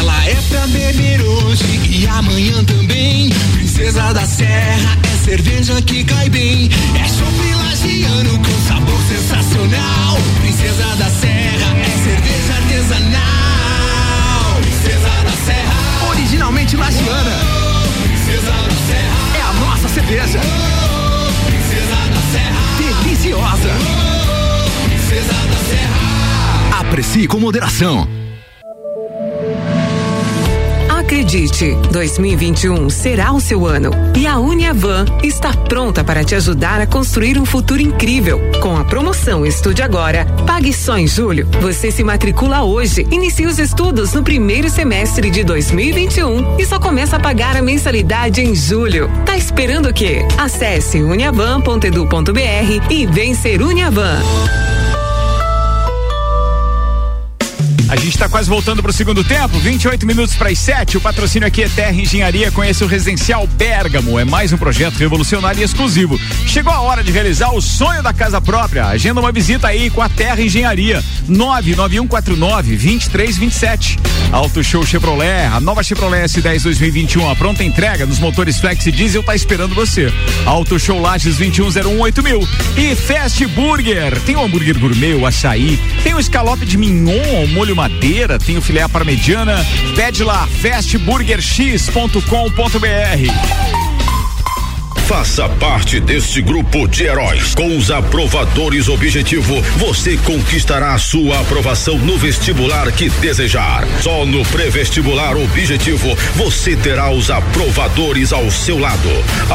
Ela é pra beber hoje e amanhã também. Princesa da Serra é cerveja que cai bem. É chopp lagiano com sabor sensacional. Princesa da Serra é cerveja artesanal. Princesa da Serra, originalmente lagiana. Oh, Princesa da Serra é a nossa cerveja. Oh, Princesa da Serra, deliciosa. Oh, Princesa da Serra. Aprecie com moderação. Acredite, dois mil e vinte e um será o seu ano e a Uniavan está pronta para te ajudar a construir um futuro incrível. Com a promoção Estude Agora, pague só em julho. Você se matricula hoje, inicia os estudos no primeiro semestre de dois mil e vinte e um e só começa a pagar a mensalidade em julho. Tá esperando o quê? Acesse uniavan ponto edu ponto br e vem ser Uniavan. A gente está quase voltando para o segundo tempo, vinte e oito minutos para as sete. O patrocínio aqui é Terra Engenharia. Conheça o Residencial Bérgamo. É mais um projeto revolucionário e exclusivo. Chegou a hora de realizar o sonho da casa própria. Agenda uma visita aí com a Terra Engenharia. nove nove um quatro nove, dois três dois sete. Auto Show Chevrolet. A nova Chevrolet S dez dois mil e vinte e um. A pronta entrega nos motores Flex e Diesel está esperando você. Auto Show Lages vinte e um zero um oito mil. E Fast Burger. Tem o hambúrguer gourmet, o açaí. Tem o escalope de mignon, o molho madeira, tem o filé à parmegiana. Pede lá, fast burger x ponto com ponto br. Faça parte deste grupo de heróis. Com os aprovadores Objetivo, você conquistará sua aprovação no vestibular que desejar. Só no pré-vestibular Objetivo, você terá os aprovadores ao seu lado,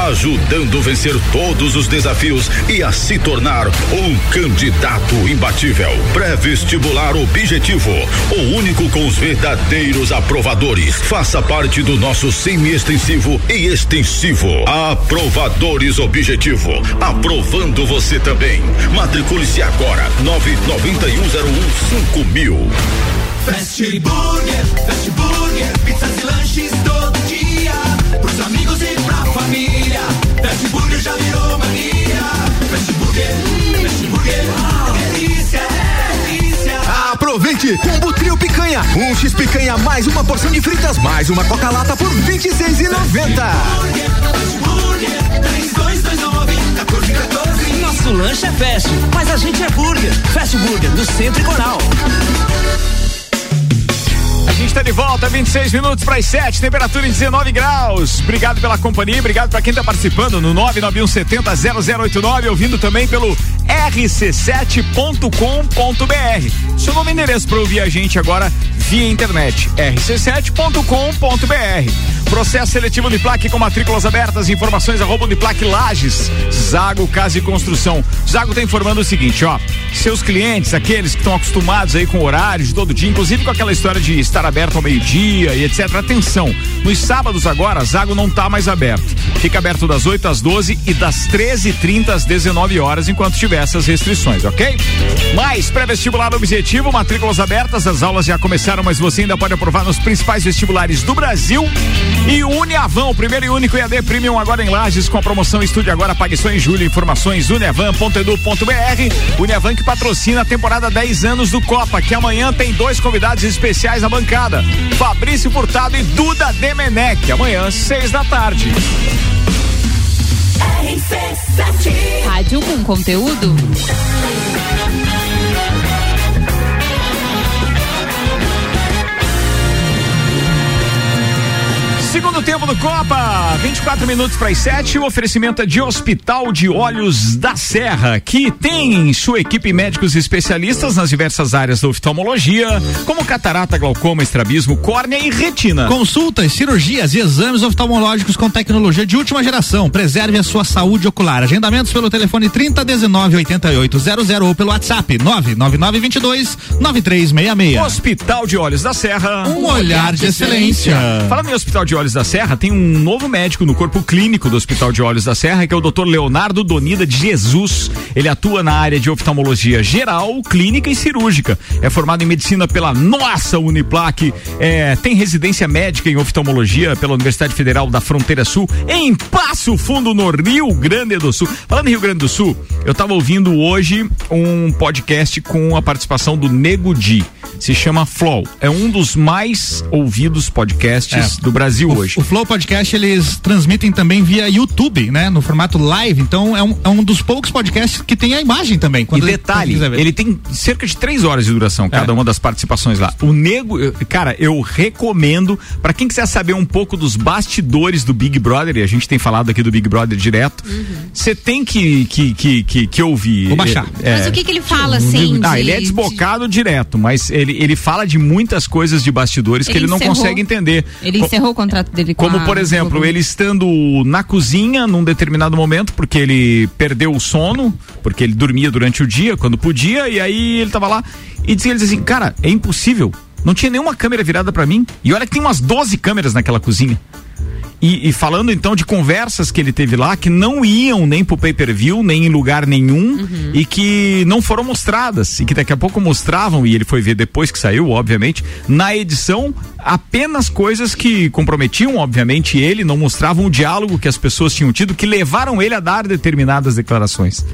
ajudando a vencer todos os desafios e a se tornar um candidato imbatível. Pré-vestibular Objetivo, o único com os verdadeiros aprovadores. Faça parte do nosso semi-extensivo e extensivo. Aprovador Aprovadores Objetivo, aprovando você também. Matricule-se agora, nove nove um zero um cinco mil. Fast Burger, Fast Burger, pizzas e lanches todo dia, pros amigos e pra família. Fast Burger já virou mania. Fast Burger, Fast Burger, é delícia, é delícia. Aproveite, combo trio picanha, um X picanha mais uma porção de fritas, mais uma Coca-Lata por vinte e seis reais e noventa. três dois dois nove, um quatro um quatro. Nosso lanche é fast, mas a gente é burger. Fast Burger, do Centro e Coral. A gente tá de volta, vinte e seis minutos para as sete, temperatura em dezenove graus. Obrigado pela companhia, obrigado pra quem tá participando no nove nove um sete zero zero oito nove, ouvindo também pelo r c sete ponto com ponto br. Seu novo endereço para ouvir a gente agora via internet, r c sete ponto com ponto br. Processo seletivo Uniplac com matrículas abertas, informações arroba Uniplac Lages. Zago Casa e Construção. Zago tá informando o seguinte, ó, seus clientes, aqueles que estão acostumados aí com horários de todo dia, inclusive com aquela história de estar aberto ao meio-dia e etcétera. Atenção, nos sábados agora, Zago não tá mais aberto. Fica aberto das oito às doze e das treze e trinta às dezenove horas, enquanto tiver essas restrições, ok? Mas, pré-vestibular Objetivo, matrículas abertas, as aulas já começaram, mas você ainda pode aprovar nos principais vestibulares do Brasil. E Uniavan, o primeiro e único E A D Premium agora em Lages, com a promoção Estude Agora, pague só em julho. Informações uniavan ponto edu ponto br. Uniavan que patrocina a temporada dez anos do Copa, que amanhã tem dois convidados especiais na bancada, Fabrício Furtado e Duda Demenec, amanhã, seis da tarde. Rádio com conteúdo. Segundo tempo tempo do Copa, vinte e quatro minutos para as sete, o oferecimento é de Hospital de Olhos da Serra, que tem em sua equipe médicos especialistas nas diversas áreas da oftalmologia, como catarata, glaucoma, estrabismo, córnea e retina. Consultas, cirurgias e exames oftalmológicos com tecnologia de última geração. Preserve a sua saúde ocular. Agendamentos pelo telefone trinta dezenove oitenta e oito zero zero ou pelo WhatsApp nove nove nove dois dois nove três seis seis. Hospital de Olhos da Serra, um, um olhar de excelência. excelência. Falando em Hospital de Olhos da Serra, tem um novo médico no corpo clínico do Hospital de Olhos da Serra, que é o doutor Leonardo Donida de Jesus. Ele atua na área de oftalmologia geral, clínica e cirúrgica. É formado em medicina pela nossa Uniplac, é, tem residência médica em oftalmologia pela Universidade Federal da Fronteira Sul, em Passo Fundo, no Rio Grande do Sul. Falando em Rio Grande do Sul, eu estava ouvindo hoje um podcast com a participação do Nego Di. Se chama Flow. É um dos mais ouvidos podcasts é. do Brasil o, hoje. O Flow Podcast, eles transmitem também via YouTube, né? No formato live. Então é um, é um dos poucos podcasts que tem a imagem também. E detalhe, ele, ele tem cerca de três horas de duração, cada é. uma das participações lá. O Nego, cara, eu recomendo pra quem quiser saber um pouco dos bastidores do Big Brother, e a gente tem falado aqui do Big Brother direto, você uhum. tem que, que, que, que, que ouvir. Vou baixar. É, mas o que que ele fala, assim? Nego, de, ah, ele é desbocado de... direto, mas ele Ele, ele fala de muitas coisas de bastidores ele que ele encerrou, não consegue entender. Ele encerrou o contrato dele com Como, a, por exemplo, com ele estando na cozinha num determinado momento, porque ele perdeu o sono, porque ele dormia durante o dia, quando podia, e aí ele tava lá e dizia, ele dizia assim, cara, é impossível. Não tinha nenhuma câmera virada pra mim. E olha que tem umas doze câmeras naquela cozinha. E, e falando então de conversas que ele teve lá, que não iam nem pro pay-per-view, nem em lugar nenhum, uhum. e que não foram mostradas, e que daqui a pouco mostravam, e ele foi ver depois que saiu, obviamente, na edição, apenas coisas que comprometiam, obviamente, ele, não mostravam o diálogo que as pessoas tinham tido, que levaram ele a dar determinadas declarações.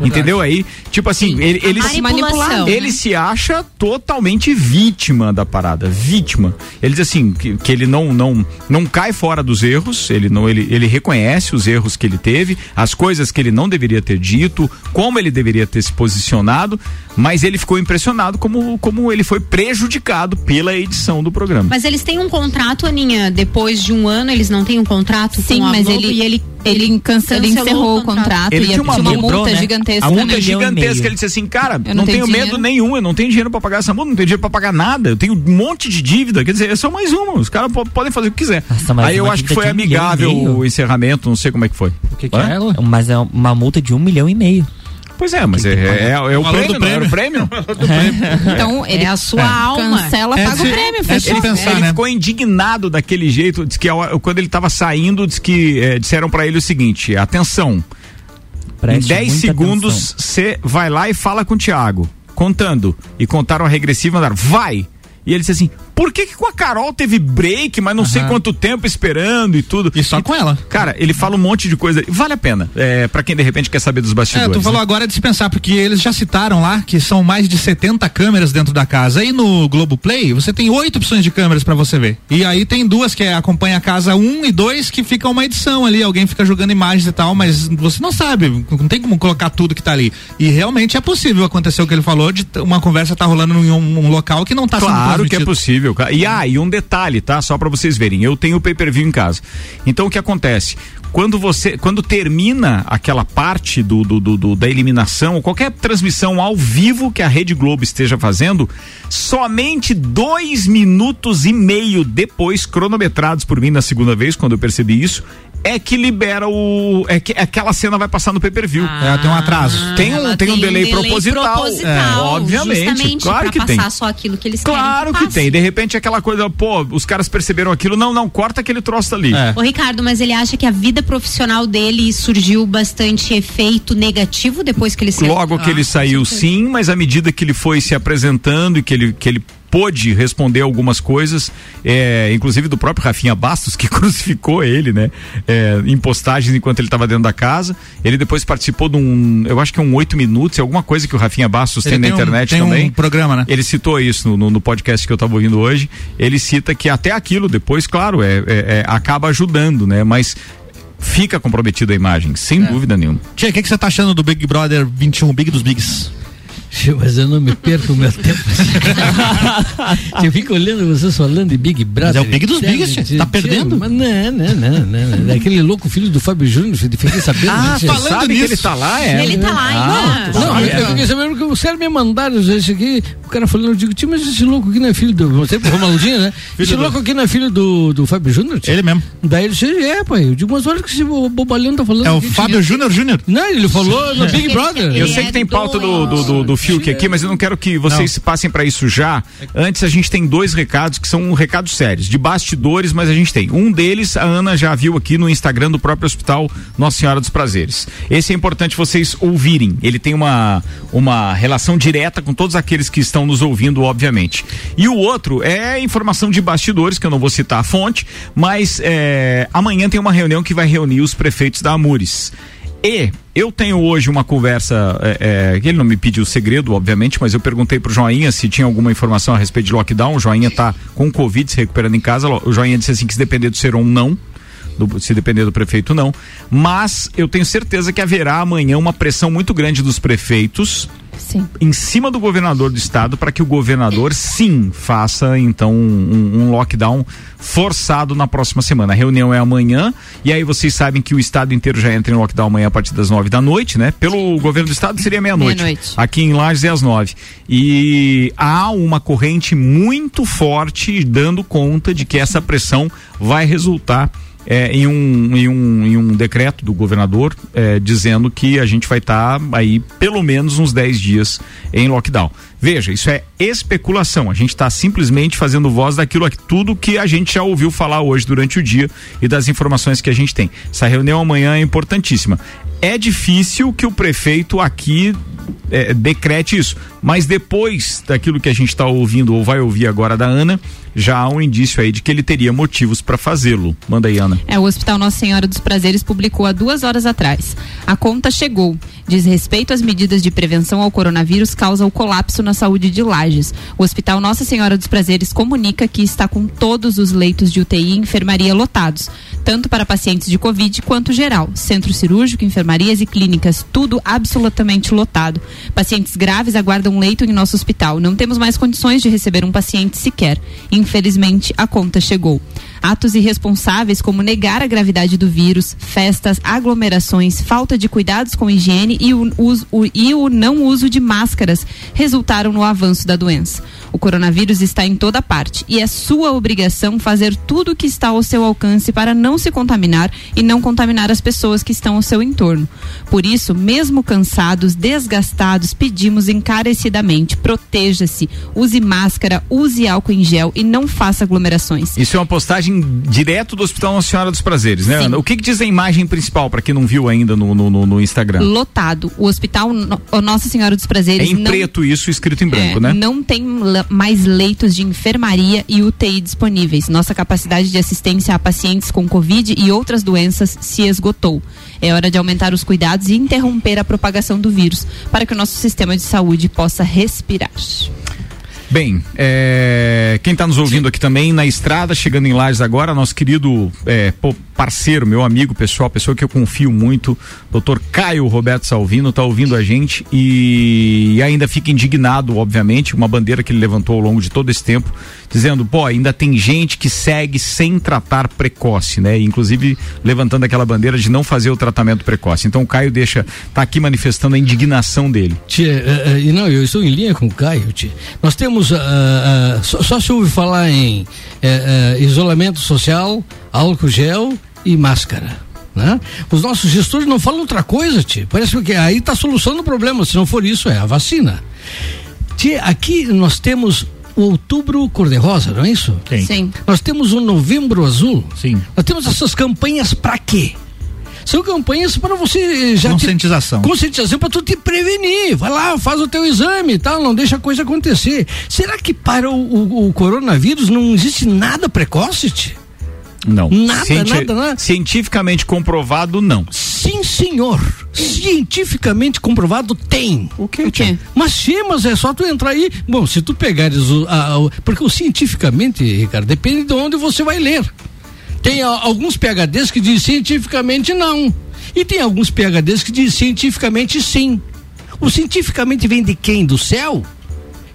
Entendeu aí? Tipo assim, ele, ele, se, manipulação, ele né? se acha totalmente vítima da parada, vítima. Ele diz assim, que, que ele não, não, não cai fora dos erros, ele, não, ele, ele reconhece os erros que ele teve, as coisas que ele não deveria ter dito, como ele deveria ter se posicionado, mas ele ficou impressionado como, como ele foi prejudicado pela edição do programa. Mas eles têm um contrato, Aninha, depois de um ano eles não têm um contrato? Sim, com a mas Globo, ele... e ele... Ele, encansa, ele encerrou o contrato, contrato ele e tinha uma, uma multa, multa né? gigantesca. A multa gigantesca, ele disse assim, cara, eu não, não tenho medo nenhum, eu não tenho dinheiro pra pagar essa multa, não tenho dinheiro pra pagar nada, eu tenho um monte de dívida, quer dizer, é só mais uma, os caras podem fazer o que quiser. Nossa, aí eu acho que foi amigável o encerramento, não sei como é que foi. O que que é? Mas é uma multa de um milhão e meio. Pois é, mas é, é, é, é o, o prêmio, prêmio. Era o prêmio? É. Então, ele, é a sua é. alma. Cancela, é, paga é, o prêmio, fechou. É, ele pensar, ele né? ficou indignado daquele jeito, diz que quando ele estava saindo, diz que é, disseram pra ele o seguinte, atenção, Preste em dez segundos você vai lá e fala com o Thiago, contando, e contaram a regressiva e mandaram, vai! E ele disse assim, por que que com a Carol teve break, mas não uhum. sei quanto tempo esperando e tudo. E só e, com ela. Cara, ele fala um monte de coisa. Vale a pena, é, pra quem de repente quer saber dos bastidores. É, tu falou né? agora de se pensar, porque eles já citaram lá que são mais de setenta câmeras dentro da casa. Aí no Globoplay, você tem oito opções de câmeras pra você ver. E aí tem duas que é, acompanha a casa um e dois, que fica uma edição ali, alguém fica jogando imagens e tal, mas você não sabe, não tem como colocar tudo que tá ali. E realmente é possível acontecer o que ele falou, de uma conversa tá rolando em um, um local que não tá claro sendo transmitido. Claro que é possível. E ah, e um detalhe, tá? Só pra vocês verem, eu tenho o pay-per-view em casa. Então o que acontece? Quando você, quando termina aquela parte do, do, do, do da eliminação, qualquer transmissão ao vivo que a Rede Globo esteja fazendo, somente dois minutos e meio depois, cronometrados por mim na segunda vez, quando eu percebi isso, é que libera o... é que aquela cena vai passar no pay-per-view. Ah, é, tem um atraso. Tem um, tem um delay, delay proposital. proposital é, obviamente. Justamente claro pra que passar tem. só aquilo que eles Claro que, que tem. De repente aquela coisa, pô, os caras perceberam aquilo, não, não, corta aquele troço ali. É. Ô Ricardo, mas ele acha que a vida profissional dele surgiu bastante efeito negativo depois que ele saiu? Logo que ah, ele saiu, sim, mas à medida que ele foi se apresentando e que ele, que ele pôde responder algumas coisas, é, inclusive do próprio Rafinha Bastos, que crucificou ele, né? É, em postagens enquanto ele estava dentro da casa. Ele depois participou de um, eu acho que é um oito minutos, alguma coisa que o Rafinha Bastos tem, tem na internet um, tem também. Tem um programa, né? Ele citou isso no, no, no podcast que eu estava ouvindo hoje. Ele cita que até aquilo, depois, claro, é, é, é, acaba ajudando, né? Mas fica comprometida a imagem, sem é. dúvida nenhuma. Tia, o que você tá achando do Big Brother vinte e um, Big dos Bigs? Mas eu não me perco o meu tempo. Eu fico olhando vocês falando de Big Brother. Mas é o Big dos Bigs, tá tira, perdendo? Mas não, não, não, não, não. Aquele louco filho do Fábio Júnior, você fiquei sabendo. Ah, você falando sabe nisso. Que ele tá lá, é? Ele tá lá, ah, não, não, eu fiquei sabendo que os caras me mandaram isso aqui, o cara falando, eu digo, tio, mas esse louco aqui não é filho do... Você é Romaludinho, né? Filho esse do... louco aqui não é filho do, do Fábio Júnior? Ele mesmo. Daí ele disse, é, pai, eu digo, mas olha o que esse bobalhão tá falando. É o aqui, Fábio Júnior Júnior? Não, ele falou no Big Brother. Eu sei que tem pauta do, do, do, do Fiuk aqui, mas eu não quero que vocês não. passem pra isso já. Antes a gente tem dois recados que são recados sérios, de bastidores, mas a gente tem. Um deles, a Ana já viu aqui no Instagram do próprio Hospital Nossa Senhora dos Prazeres. Esse é importante vocês ouvirem. Ele tem uma, uma relação direta com todos aqueles que estão nos ouvindo, obviamente. E o outro é informação de bastidores, que eu não vou citar a fonte, mas é, amanhã tem uma reunião que vai reunir os prefeitos da Amures. E eu tenho hoje uma conversa, é, é, ele não me pediu o segredo, obviamente, mas eu perguntei pro Joinha se tinha alguma informação a respeito de lockdown. O Joinha tá com Covid, se recuperando em casa. O Joinha disse assim que se depender do Seron, não. Do, se depender do prefeito, não. Mas eu tenho certeza que haverá amanhã uma pressão muito grande dos prefeitos. Sim. Em cima do governador do estado, para que o governador sim faça então um, um lockdown forçado na próxima semana. A reunião é amanhã e aí vocês sabem que o estado inteiro já entra em lockdown amanhã a partir das nove da noite, né? Pelo sim. governo do estado seria meia-noite. Meia-noite. Aqui em Lages é às nove. E há uma corrente muito forte dando conta de que essa pressão vai resultar É, em, um, em, um, em um decreto do governador é, dizendo que a gente vai estar tá aí pelo menos uns dez dias em lockdown. Veja, isso é especulação, a gente está simplesmente fazendo voz daquilo, tudo que a gente já ouviu falar hoje durante o dia e das informações que a gente tem. Essa reunião amanhã é importantíssima. É difícil que o prefeito aqui é, decrete isso, mas depois daquilo que a gente está ouvindo ou vai ouvir agora da Ana, já há um indício aí de que ele teria motivos para fazê-lo. Manda aí, Ana. É, o Hospital Nossa Senhora dos Prazeres publicou há duas horas atrás. A conta chegou. Diz respeito às medidas de prevenção ao coronavírus causa o colapso na saúde de Lages. O Hospital Nossa Senhora dos Prazeres comunica que está com todos os leitos de U T I e enfermaria lotados, tanto para pacientes de Covid quanto geral. Centro cirúrgico, enfermarias e clínicas, tudo absolutamente lotado. Pacientes graves aguardam leito em nosso hospital. Não temos mais condições de receber um paciente sequer. Infelizmente, a conta chegou. Atos irresponsáveis como negar a gravidade do vírus, festas, aglomerações, falta de cuidados com higiene e o, uso, o, e o não uso de máscaras resultaram no avanço da doença. O coronavírus está em toda parte e é sua obrigação fazer tudo o que está ao seu alcance para não se contaminar e não contaminar as pessoas que estão ao seu entorno. Por isso, mesmo cansados, desgastados, pedimos encarecidamente, proteja-se, use máscara, use álcool em gel e não faça aglomerações. Isso é uma postagem direto do Hospital Nossa Senhora dos Prazeres, né, sim, Ana? O que, que diz a imagem principal para quem não viu ainda no, no, no Instagram? Lotado. O Hospital no, Nossa Senhora dos Prazeres. É em não, preto isso, escrito em branco, é, né? Não tem mais leitos de enfermaria e U T I disponíveis. Nossa capacidade de assistência a pacientes com Covid e outras doenças se esgotou. É hora de aumentar os cuidados e interromper a propagação do vírus para que o nosso sistema de saúde possa respirar. Bem, é, quem está nos ouvindo aqui também na estrada, chegando em Lages agora, nosso querido é, parceiro, meu amigo pessoal, pessoa que eu confio muito, doutor Caio Roberto Salvino, está ouvindo a gente e, e ainda fica indignado, obviamente, uma bandeira que ele levantou ao longo de todo esse tempo, dizendo, pô, ainda tem gente que segue sem tratar precoce, né? Inclusive levantando aquela bandeira de não fazer o tratamento precoce. Então o Caio deixa, tá aqui manifestando a indignação dele. Tia, uh, uh, não, eu estou em linha com o Caio, tia. Nós temos Uh, uh, só, só se ouve falar em uh, uh, isolamento social, álcool gel e máscara, né? Os nossos gestores não falam outra coisa, tia. Parece que aí está solucionando o problema. Se não for isso, é a vacina. Tia, aqui nós temos o outubro cor-de-rosa, não é isso? Sim. Sim. Nós temos o novembro azul. Sim. Nós temos essas campanhas para quê? São campanhas para você já conscientização. Te, conscientização para tu te prevenir. Vai lá, faz o teu exame e tal, não deixa a coisa acontecer. Será que para o, o, o coronavírus não existe nada precoce? Tia? Não. Nada, Cienti- nada, nada. Cientificamente comprovado, não. Sim, senhor. Cientificamente comprovado tem. O que, tia? Mas sim, mas é só tu entrar aí. Bom, se tu pegares o. A, o porque o cientificamente, Ricardo, depende de onde você vai ler. Tem alguns P H Ds que dizem cientificamente não. E tem alguns P H Ds que dizem cientificamente sim. O cientificamente vem de quem? Do céu?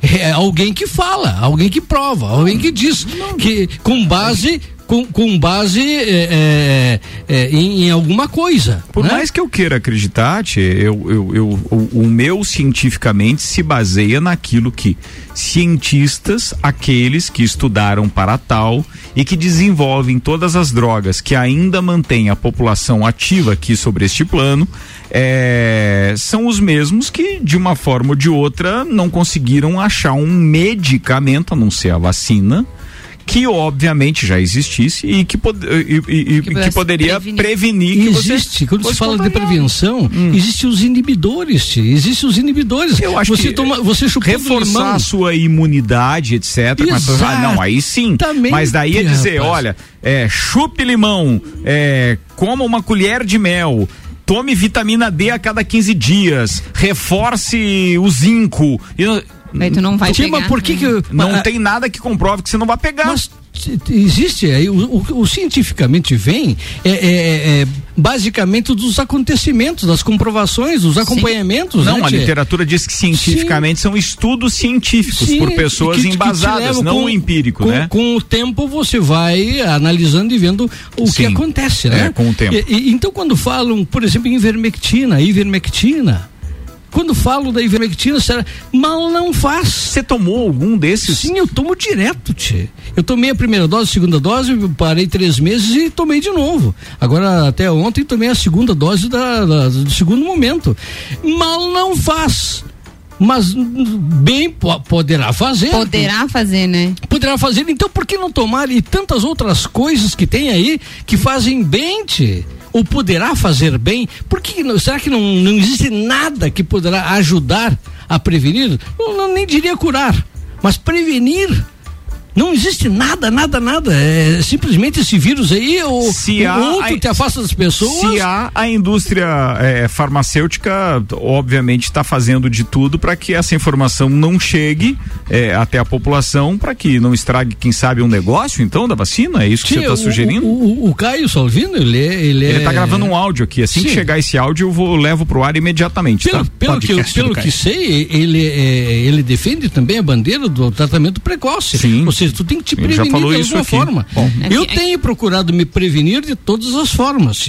É alguém que fala, alguém que prova, alguém que diz que com base... Com, com base é, é, é, em, em alguma coisa. Por né? mais que eu queira acreditar, tchê, eu, eu, eu, o, o meu cientificamente se baseia naquilo que cientistas, aqueles que estudaram para tal e que desenvolvem todas as drogas que ainda mantém a população ativa aqui sobre este plano, é, são os mesmos que de uma forma ou de outra não conseguiram achar um medicamento, a não ser a vacina, que obviamente já existisse e que, pod- e, e, que, que poderia prevenir, prevenir que existe, você, quando você se fala de prevenção, hum. existem os inibidores, existem os inibidores. Eu acho você que toma, você reforçar a sua imunidade, etc. Mas, ah, não, aí sim, mas daí é dizer, rapaz, olha, é, chupe limão, é, coma uma colher de mel, tome vitamina D a cada quinze dias, reforce o zinco. Eu, Aí tu não vai Sim, pegar. Mas por que que, não ah, tem nada que comprove que você não vai pegar. Mas existe aí, o, o, o cientificamente vem é, é, é, basicamente dos acontecimentos, das comprovações, dos acompanhamentos. Sim. Não, né, a literatura diz que cientificamente Sim. são estudos científicos Sim, por pessoas que, embasadas, que não com, empírico, com, né? Com o tempo você vai analisando e vendo o Sim. que acontece, né? É, com o tempo. E, e, então quando falam, por exemplo, em Ivermectina, Ivermectina, quando falo da Ivermectina, será, mal não faz. Você tomou algum desses? Sim, eu tomo direto, tchê. Eu tomei a primeira dose, a segunda dose, parei três meses e tomei de novo. Agora, até ontem, tomei a segunda dose da, da, do segundo momento. Mal não faz. Mas bem poderá fazer. Poderá fazer, né? Poderá fazer. Então, por que não tomar? E tantas outras coisas que tem aí que fazem bem, tchê. Ou poderá fazer bem? Por que não, será que não, não existe nada que poderá ajudar a prevenir? Não, não, nem diria curar, mas prevenir. Não existe nada, nada, nada. É simplesmente esse vírus aí, ou se há, outro a, te afasta das pessoas. Se há, a indústria é, farmacêutica, obviamente, está fazendo de tudo para que essa informação não chegue é, até a população, para que não estrague, quem sabe, um negócio, então, da vacina. É isso que Sim, você está sugerindo? O, o, o Caio Salvino, ele é. Ele está é... gravando um áudio aqui. Assim Sim. que chegar esse áudio, eu vou, levo para o ar imediatamente. Pelo, tá? pelo, que, eu, pelo que sei, ele, é, ele defende também a bandeira do tratamento precoce. Sim. Ou seja, tu tem que te prevenir de alguma forma. Bom, eu tenho procurado me prevenir de todas as formas.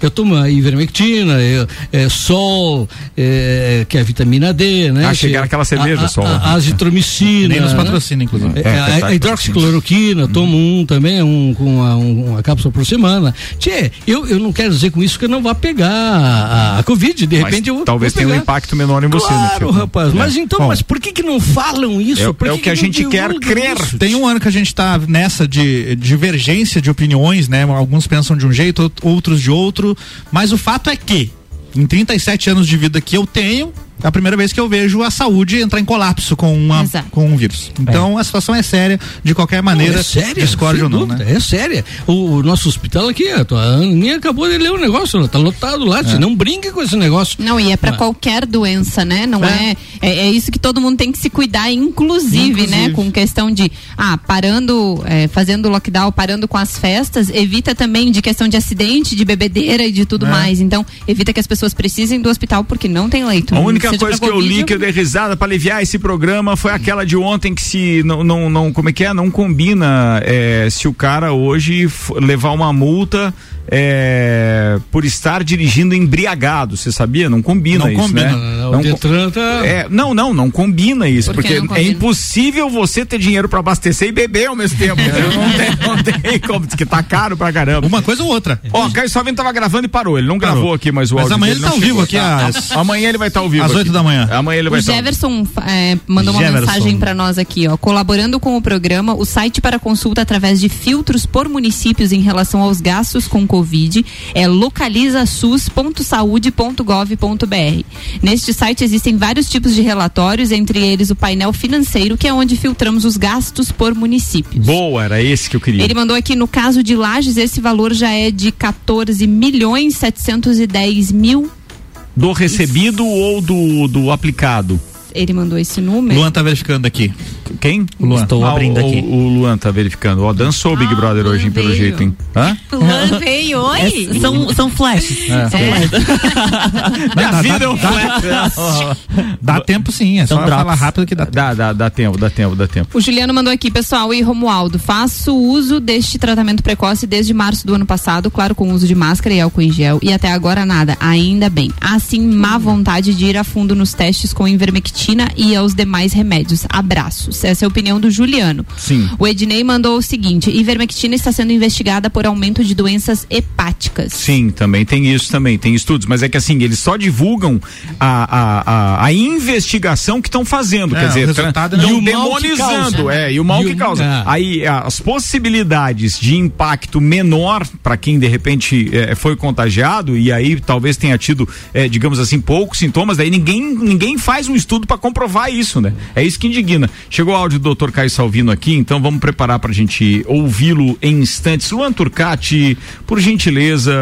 Eu tomo ivermectina, eu, é, sol, é, que é a vitamina D, né? Ah, chegar aquela cerveja, a, sol. A, a azitromicina. Nem nos patrocina, inclusive. É, é, a, a hidroxicloroquina, hum. tomo um também, um, com uma, um, uma cápsula por semana. Tchê, eu, eu não quero dizer com isso que eu não vá pegar a, a Covid, de mas repente eu talvez tenha um impacto menor em você. Claro, né, rapaz. É. Mas então, Bom, mas por que que não falam isso? É, por é que o que, que a gente quer crer. Tem um ano que a gente está nessa de divergência de opiniões, né? Alguns pensam de um jeito, outros de outro, mas o fato é que em trinta e sete anos de vida que eu tenho, é a primeira vez que eu vejo a saúde entrar em colapso com, uma, com um vírus. Então é. a situação é séria, de qualquer maneira, discorde ou não, né? É séria. O, o nosso hospital aqui, a tua Aninha acabou de ler um negócio, ela tá lotado lá, é. não brinque com esse negócio. Não, e é pra ah. qualquer doença, né? Não é. É, é, é isso que todo mundo tem que se cuidar, inclusive, inclusive. né? Com questão de, ah, parando, é, fazendo lockdown, parando com as festas, evita também de questão de acidente, de bebedeira e de tudo é. mais. Então, evita que as pessoas precisem do hospital porque não tem leito. A única A única coisa que eu li, que eu dei risada pra aliviar esse programa, foi aquela de ontem que se não, não, não como é que é? Não combina é, se o cara hoje levar uma multa é, por estar dirigindo embriagado, você sabia? Não combina não isso, combina. né? Não, não, Detran tá... é, não, não, não combina isso, por porque não combina? É impossível você ter dinheiro pra abastecer e beber ao mesmo tempo, não, tem, não tem como, que tá caro pra caramba. Uma coisa ou outra. Ó, o Caio Salvino tava gravando e parou, ele não parou. gravou aqui, mas o áudio mas amanhã ele tá ao vivo aqui, às... amanhã ele vai estar tá ao vivo. Às oito da manhã. Amanhã ele vai o Jefferson é, mandou Jefferson. uma mensagem para nós aqui, ó. Colaborando com o programa, o site para consulta através de filtros por municípios em relação aos gastos com Covid é localiza s u s ponto saúde ponto gov ponto b r. Neste site existem vários tipos de relatórios, entre eles o painel financeiro, que é onde filtramos os gastos por municípios. Boa, era esse que eu queria. Ele mandou aqui, no caso de Lages, esse valor já é de quatorze milhões setecentos e dez mil. Do recebido Isso. ou do, do aplicado? Ele mandou esse número. Luan tá verificando aqui. Quem? O Luan. Estou ah, abrindo o, aqui. O, o Luan tá verificando. Ó, dançou o Big ah, Brother hoje, hein, pelo jeito, hein? Hã? Luan veio, oi? É, são, são flashes. É. São é. flashes. Minha dá, vida dá, é um flash. Dá, dá tempo sim, é só então falar rápido que dá tempo. Dá, dá, dá tempo, dá tempo, dá tempo. O Juliano mandou aqui, pessoal, e Romualdo, faço uso deste tratamento precoce desde março do ano passado, claro, com o uso de máscara e álcool em gel, e até agora nada, ainda bem. Assim, má vontade de ir a fundo nos testes com Ivermectina e aos demais remédios. Abraços. Essa é a opinião do Juliano. Sim. O Ednei mandou o seguinte, Ivermectina está sendo investigada por aumento de doenças hepáticas. Sim, também tem isso, também tem estudos, mas é que assim, eles só divulgam a, a, a, a investigação que estão fazendo, é, quer dizer, estão demonizando, é, e o mal que causa. É. Aí, as possibilidades de impacto menor para quem de repente é, foi contagiado e aí talvez tenha tido, é, digamos assim, poucos sintomas, daí ninguém, ninguém faz um estudo para comprovar isso, né? É isso que indigna. Chegou o áudio do doutor Caio Salvino aqui, então vamos preparar pra gente ouvi-lo em instantes. Luan Turcati, por gentileza,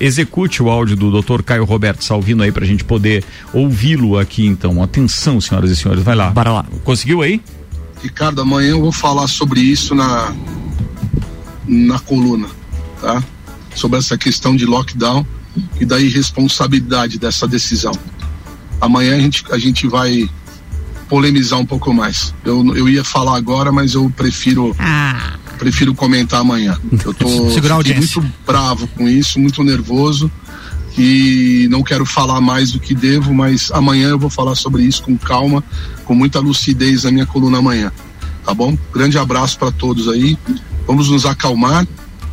execute o áudio do doutor Caio Roberto Salvino aí pra gente poder ouvi-lo aqui, então. Atenção, senhoras e senhores, vai lá. Bora lá. Conseguiu aí? Ricardo, amanhã eu vou falar sobre isso na na coluna, tá? Sobre essa questão de lockdown e da irresponsabilidade dessa decisão. Amanhã a gente, a gente vai polemizar um pouco mais. Eu, eu ia falar agora, mas eu prefiro ah. prefiro comentar amanhã. Eu tô muito bravo com isso, muito nervoso e não quero falar mais do que devo, mas amanhã eu vou falar sobre isso com calma, com muita lucidez na minha coluna amanhã, tá bom? Grande abraço para todos aí. Vamos nos acalmar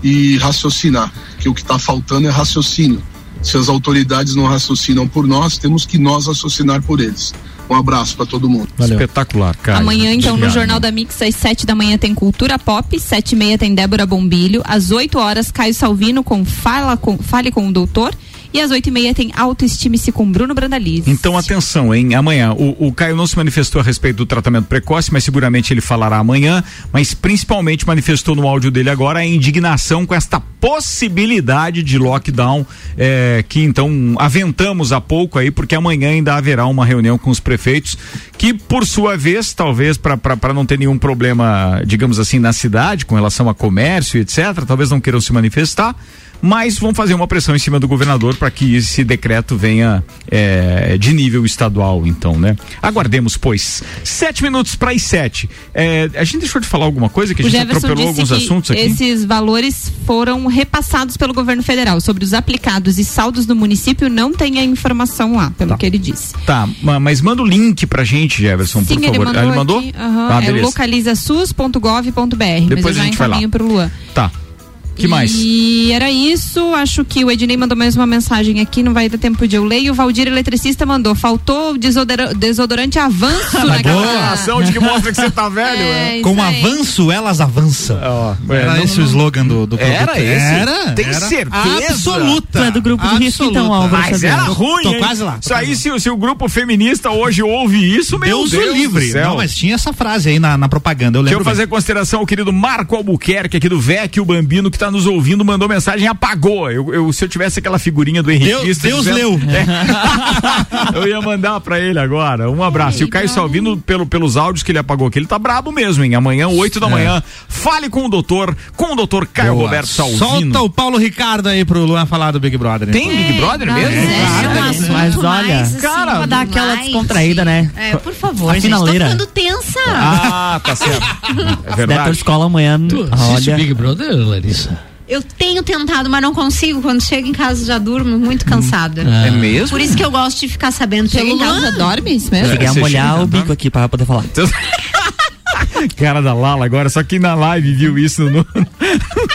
e raciocinar, que o que está faltando é raciocínio. Se as autoridades não raciocinam por nós, temos que nós raciocinar por eles. Um abraço pra todo mundo. Valeu. Espetacular, cara. Amanhã, então, obrigado. No Jornal da Mix, às sete da manhã tem Cultura Pop, sete e meia tem Débora Bombilho, às oito horas, Caio Salvino com Fala com, Fale com o Doutor, e às oito e meia tem Autoestime-se com Bruno Brandaliz. Então, atenção, hein? Amanhã, o, o Caio não se manifestou a respeito do tratamento precoce, mas seguramente ele falará amanhã, mas principalmente manifestou no áudio dele agora a indignação com esta possibilidade de lockdown eh, que então aventamos há pouco aí, porque amanhã ainda haverá uma reunião com os prefeitos, que por sua vez, talvez para não ter nenhum problema, digamos assim, na cidade com relação a comércio, etcétera, talvez não queiram se manifestar, mas vão fazer uma pressão em cima do governador para que esse decreto venha é, de nível estadual, então, né? Aguardemos, pois. Sete minutos para as sete. É, a gente deixou de falar alguma coisa que a gente atropelou alguns assuntos aqui? Esses valores foram repassados pelo governo federal. Sobre os aplicados e saldos do município, não tem a informação lá, pelo tá. que ele disse. Tá, mas manda o link pra gente, Jefferson, sim, por ele favor. Mandou ele mandou? Aqui, uhum, ah, é localiza s u s ponto gov ponto b r. Depois mas eu a gente vai lá. Pro Luan. Tá. Que mais? E era isso, acho que o Ednei mandou mais uma mensagem aqui, não vai dar tempo de eu ler, e o Valdir Eletricista mandou, faltou desodor- desodorante avanço na casa. De que mostra que você tá velho. É, é. Com avanço, elas avançam. Oh, era não, esse não, o slogan do, do produto. Era esse? Era? Tem era certeza? Absoluta. É do grupo de absoluta. Risco, então, Álvaro. Mas Xavier. Era ruim, tô, tô quase lá. Isso aí, se, se o grupo feminista hoje ouve isso, meu Deus, Deus livre. Não, mas tinha essa frase aí na, na propaganda, eu lembro. Deixa eu fazer bem. Consideração ao querido Marco Albuquerque, aqui do V E C, o Bambino, que tá nos ouvindo, mandou mensagem, apagou. Eu, eu, se eu tivesse aquela figurinha do Henriquista, Deus, Deus dizendo, leu. É, eu ia mandar pra ele agora. Um abraço. Ai, e o Caio Salvino, pelo, pelos áudios que ele apagou aqui, ele tá brabo mesmo, hein? Amanhã, oito da é. manhã, fale com o doutor, com o doutor Caio Boa. Roberto Salvino. Solta o Paulo Ricardo aí pro Luan falar do Big Brother. Né? Tem Big é, Brother mesmo? É, é, mas olha, assim, cara, pra dar aquela descontraída, né? É, por favor, a gente tá ficando tensa. Ah, tá certo. É verdade. Da escola amanhã, tu olha. Big Brother, Larissa? Eu tenho tentado, mas não consigo. Quando chego em casa já durmo muito cansada. É mesmo? Por isso que eu gosto de ficar sabendo. Chega em casa, dorme isso mesmo? Cheguei a molhar o bico aqui pra poder falar. Cara da Lala agora, só quem na live viu isso no,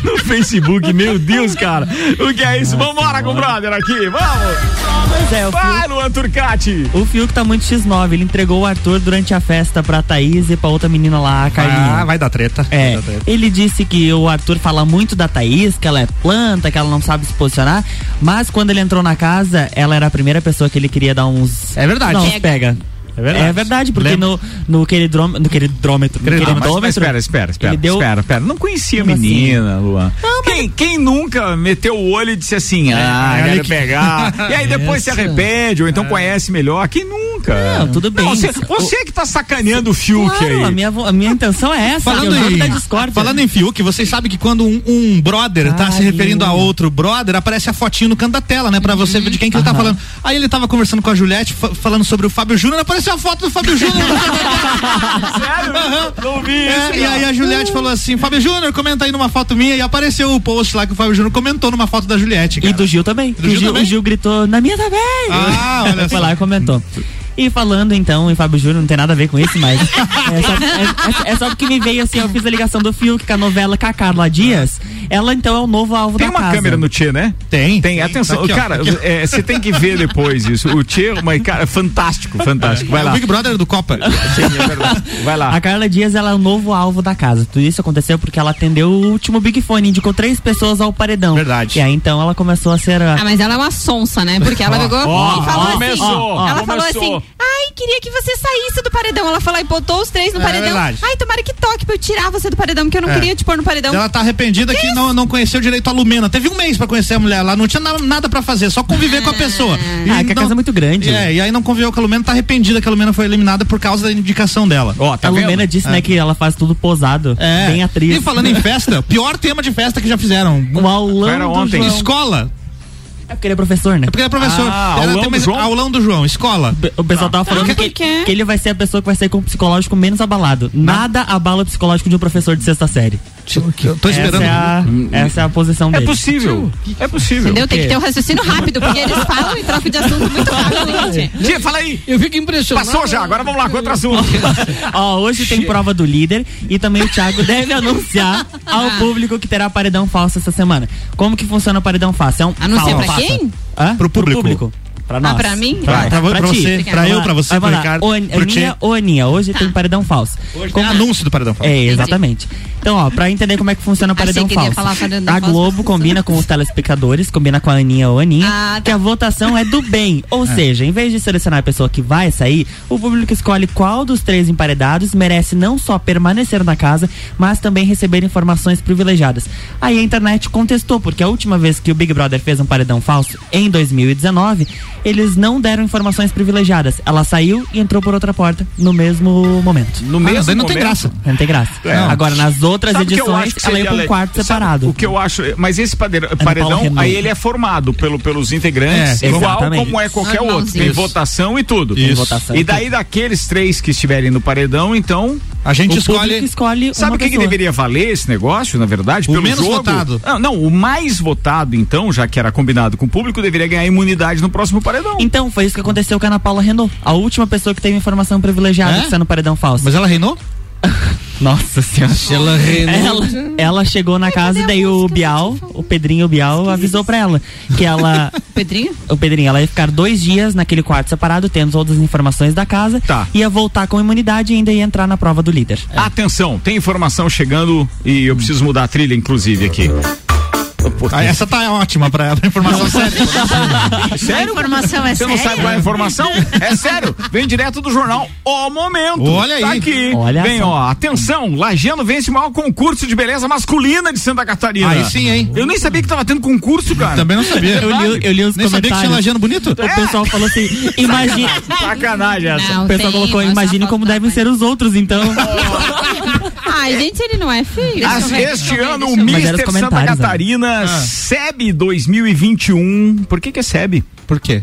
no Facebook. Meu Deus, cara. O que é isso? Vambora com o brother aqui, vamos! É, vai, Luan Turcati! O Fiuk tá muito xis nove, ele entregou o Arthur durante a festa pra Thaís e pra outra menina lá, a Carlinha. Ah, vai dar treta. É, dar treta. Ele disse que o Arthur fala muito da Thaís, que ela é planta, que ela não sabe se posicionar, mas quando ele entrou na casa, ela era a primeira pessoa que ele queria dar uns... É verdade. Não, pega. É verdade, é verdade porque no, no queridrômetro. No queridrômetro. Não, espera, espera, espera, deu... espera, espera. Não conhecia a menina, assim. Luan. Não, quem, mas... quem nunca meteu o olho e disse assim, ah, é, quero que... pegar. E aí depois Essa. se arrepende, ou então ah. conhece melhor. Quem nunca? Não, tudo bem. Não, você, você o... que tá sacaneando o Fiuk claro, aí. A minha, a minha intenção é essa. Falando, em, da falando em Fiuk, vocês sabem que quando um, um brother ah, tá se referindo a outro brother, aparece a fotinho no canto da tela, né? Pra você ver de quem que ele tá falando. Aí ele tava conversando com a Juliette, falando sobre o Fábio Júnior, apareceu a foto do Fábio Júnior. Sério? Uhum. Não vi isso, é, e aí a Juliette falou assim, Fábio Júnior, comenta aí numa foto minha, e apareceu o post lá que o Fábio Júnior comentou numa foto da Juliette, cara. E do Gil também. Do o, Gil, Gil, também? O Gil gritou, na minha também. Ah, olha só. Foi lá e comentou. E falando então em Fábio Júnior, não tem nada a ver com isso, mas é só, é, é, é só porque me veio assim, eu fiz a ligação do Fiuk com a novela com a Carla Dias, ela então é o novo alvo tem da casa. Tem uma câmera no Tchê, né? Tem. Tem, tem. Atenção, tá aqui, cara, você é, tem que ver depois isso, o Tchê, mas cara, fantástico, fantástico, vai lá. O Big Brother do Copa. Sim, é verdade. Vai lá. A Carla Dias, ela é o novo alvo da casa, tudo isso aconteceu porque ela atendeu o último Big Fone, indicou três pessoas ao paredão. Verdade. E aí então ela começou a ser... A... Ah, mas ela é uma sonsa, né? Porque ela pegou oh, e falou oh, assim, começou, oh, ela começou. falou assim, ai, queria que você saísse do paredão. Ela falou e botou os três no é, paredão. É ai, tomara que toque pra eu tirar você do paredão, porque eu não é. queria te pôr no paredão. Ela tá arrependida que, que não, não conheceu direito a Lumena. Teve um mês pra conhecer a mulher lá, não tinha na, nada pra fazer, só conviver ah. com a pessoa. E ah, que a casa é muito grande. É, né? E aí não conviveu com a Lumena, tá arrependida que a Lumena foi eliminada por causa da indicação dela. Ó, oh, tá a vendo? Lumena disse, é. né, que ela faz tudo posado. É. Bem atriz. E falando em festa, pior tema de festa que já fizeram. O aulão do João. Escola. É porque ele é professor, né? É porque ele é professor. Ah, aulão, tem mais... do aulão do João, escola. O pessoal tava falando não, que, que ele vai ser a pessoa que vai sair com o psicológico menos abalado. Nada abala o psicológico de um professor de sexta série. Eu tô esperando. Essa é a, essa é a posição dele. É possível. É possível. Entendeu? Tem que ter um raciocínio rápido, porque eles falam e trocam de assunto muito rápido. Tia, fala aí. Eu fico impressionado. Passou já, agora vamos lá com outro assunto. Ó, hoje tem prova do líder e também o Thiago deve anunciar ao público que terá paredão falso essa semana. Como que funciona o paredão falso? É um anuncia pra quem? Hã? Pro público. Pro público. Pra nós. Ah, pra mim? Pra, pra, pra, pra, pra você, ti. pra eu, pra você, pro Ricardo. O, pro Aninha, o Aninha, hoje tá. tem paredão falso. Hoje tem anúncio do paredão falso. É, exatamente. Então, ó, pra entender como é que funciona o paredão falso. Falar paredão a Globo falso. combina com os telespectadores, combina com a Aninha ou Aninha, ah, tá. que a votação é do bem. Ou é. seja, em vez de selecionar a pessoa que vai sair, o público escolhe qual dos três emparedados merece não só permanecer na casa, mas também receber informações privilegiadas. Aí a internet contestou, porque a última vez que o Big Brother fez um paredão falso, em dois mil e dezenove, eles não deram informações privilegiadas. Ela saiu e entrou por outra porta no mesmo momento. No ah, mesmo não momento? Não tem graça. Não tem graça. É. Agora, nas outras Sabe edições, ela ia pra um quarto Sabe separado. O que eu acho... Mas esse paredão, é aí ele é formado pelo, pelos integrantes, é, igual como é qualquer ah, outro. Tem isso. votação e tudo. Tem votação e daí, daqueles três que estiverem no paredão, então... A gente o escolhe... escolhe uma Sabe o que, que deveria valer esse negócio, na verdade? O pelo menos jogo? votado. Não, não, o mais votado, então, já que era combinado com o público, deveria ganhar imunidade no próximo paredão. Então, foi isso que aconteceu com a Ana Paula Renault. A última pessoa que teve informação privilegiada é? que está no paredão falso. Mas ela reinou? Nossa senhora. Ela, ela, ela chegou na casa e daí o Bial, o Pedrinho Bial, avisou pra ela que ela... Pedrinho? O Pedrinho, ela ia ficar dois dias naquele quarto separado, tendo todas as informações da casa, tá. ia voltar com imunidade e ainda ia entrar na prova do líder. É. Atenção, tem informação chegando e eu preciso mudar a trilha, inclusive, aqui. Ah, essa tá ótima pra, pra informação séria. Sério? Informação é Você sério? não sabe qual é a informação? É sério. Vem direto do jornal O Momento. Olha tá aí. Aqui. Olha Vem, só. ó. Atenção, Lagiano vence o maior concurso de beleza masculina de Santa Catarina. Aí sim, hein? Eu nem sabia que tava tendo concurso, cara. Eu também não sabia. Eu li, eu li os nem comentários. Nem sabia que tinha Lagiano bonito? O é. pessoal falou assim, imagina... Sacanagem essa. Não, o pessoal colocou, imagine como devem ser os outros, então... Ai, gente, ele não é feio. Este ano, o mister Santa Catarina, S E B dois mil e vinte e um. Por que que é S E B? Por quê?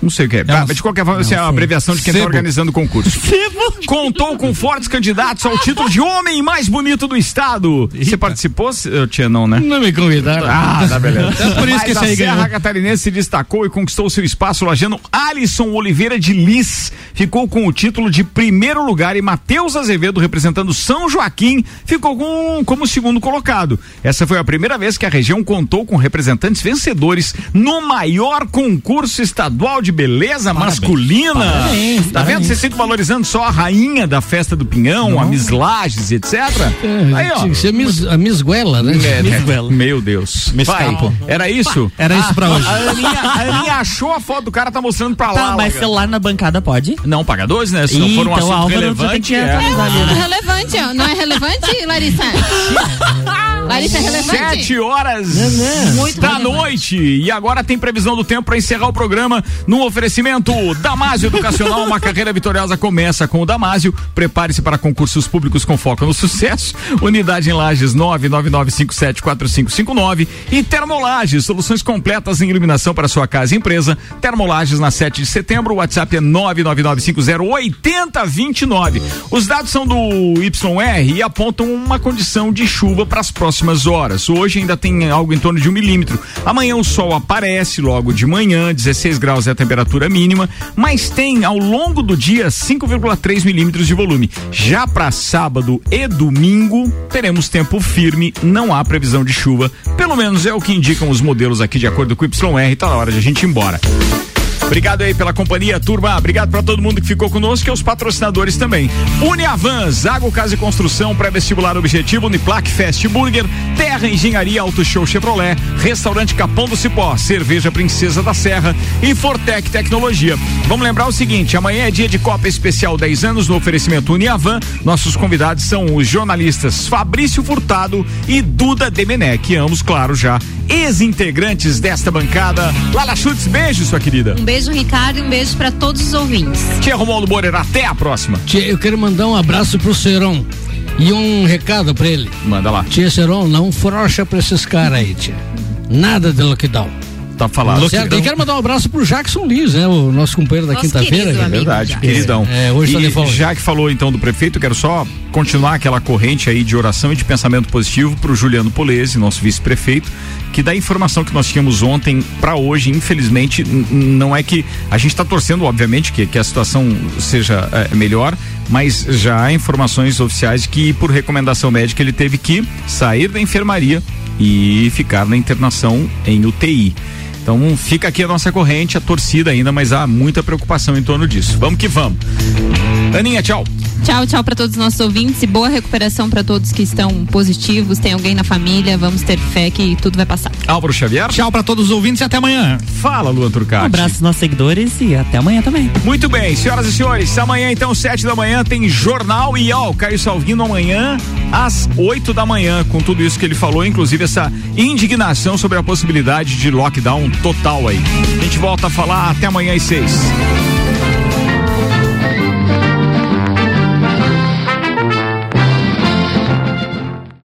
Não sei o que é. Não, de qualquer forma, isso é a abreviação de quem está organizando o concurso. Sebo. Contou com fortes candidatos ao título de homem mais bonito do estado. E você participou? Eu tinha não, né? Não me convidaram. Ah, tá beleza. É por isso Mas que a Serra ganhou. Catarinense se destacou e conquistou seu espaço. O lajano Alisson Oliveira de Lis ficou com o título de primeiro lugar e Matheus Azevedo, representando São Joaquim, ficou com, como segundo colocado. Essa foi a primeira vez que a região contou com representantes vencedores no maior concurso estadual de de beleza parabéns, masculina. Parabéns, tá parabéns. Vendo? Vocês ficam valorizando só a rainha da festa do Pinhão, não. a Miss Lages, etcétera. É, aí, ó. Isso é mis, a Miss Guela, né? É, Miss Guela. Meu Deus. Miss Pai, era isso? Era isso pra hoje. A Aninha, a Aninha achou a foto do cara, tá mostrando pra lá. Tá, mas celular na bancada pode? Não, paga dois, né? Se não for um assunto relevante. É relevante, não é relevante, Larissa? Larissa é relevante. Sete horas Muito da relevante. noite. E agora tem previsão do tempo pra encerrar o programa no oferecimento Damásio Educacional. Uma carreira vitoriosa começa com o Damásio. Prepare-se para concursos públicos com foco no sucesso. Unidade em Lages nove nove nove cinco sete quatro cinco cinco nove e Termolages, soluções completas em iluminação para sua casa e empresa. Termolages na sete de setembro, o WhatsApp é nove nove nove cinco zero oito zero dois nove. Os dados são do Y R e apontam uma condição de chuva para as próximas horas. Hoje ainda tem algo em torno de um milímetro. Amanhã o sol aparece logo de manhã, dezesseis graus é a temperatura mínima, mas tem ao longo do dia cinco vírgula três milímetros de volume. Já para sábado e domingo teremos tempo firme, não há previsão de chuva, pelo menos é o que indicam os modelos aqui de acordo com o Y R. Tá na hora de a gente ir embora. Obrigado aí pela companhia, turma. Obrigado pra todo mundo que ficou conosco e aos patrocinadores também. Uniavan, Zago Casa e Construção, Pré-vestibular Objetivo, Uniplac, Fast Burger, Terra Engenharia, Auto Show Chevrolet, Restaurante Capão do Cipó, Cerveja Princesa da Serra e Fortec Tecnologia. Vamos lembrar o seguinte, amanhã é dia de Copa Especial dez anos no oferecimento Uniavan. Nossos convidados são os jornalistas Fabrício Furtado e Duda Demenec, ambos, claro, já ex-integrantes desta bancada. Lala Schultz, beijo, sua querida. Um beijo. Um beijo, Ricardo, e um beijo pra todos os ouvintes. Tia Romualdo Moreira, até a próxima. Tia, eu quero mandar um abraço pro Seron e um recado pra ele. Manda lá. Tia Seron, não frouxa pra esses caras aí, tia. Nada de lockdown. Tá falado. Certo? Eu quero mandar um abraço pro Jackson Liz, né? O nosso companheiro da quinta-feira. É verdade, queridão. É, é, hoje e já que falou então do prefeito, quero só continuar aquela corrente aí de oração e de pensamento positivo pro Juliano Polese, nosso vice-prefeito, que da informação que nós tínhamos ontem para hoje, infelizmente, não é que a gente tá torcendo, obviamente, que, que a situação seja é, melhor, mas já há informações oficiais que por recomendação médica ele teve que sair da enfermaria e ficar na internação em U T I. Então fica aqui a nossa corrente, a torcida ainda, mas há muita preocupação em torno disso. Vamos que vamos. Aninha, tchau. Tchau, tchau para todos os nossos ouvintes e boa recuperação para todos que estão positivos, tem alguém na família, vamos ter fé que tudo vai passar. Álvaro Xavier. Tchau para todos os ouvintes e até amanhã. Fala, Luan Turcati. Um abraço aos nossos seguidores e até amanhã também. Muito bem, senhoras e senhores, amanhã então, sete da manhã, tem jornal e ó, o Caio Salvino amanhã às oito da manhã, com tudo isso que ele falou, inclusive essa indignação sobre a possibilidade de lockdown total aí. A gente volta a falar até amanhã às seis.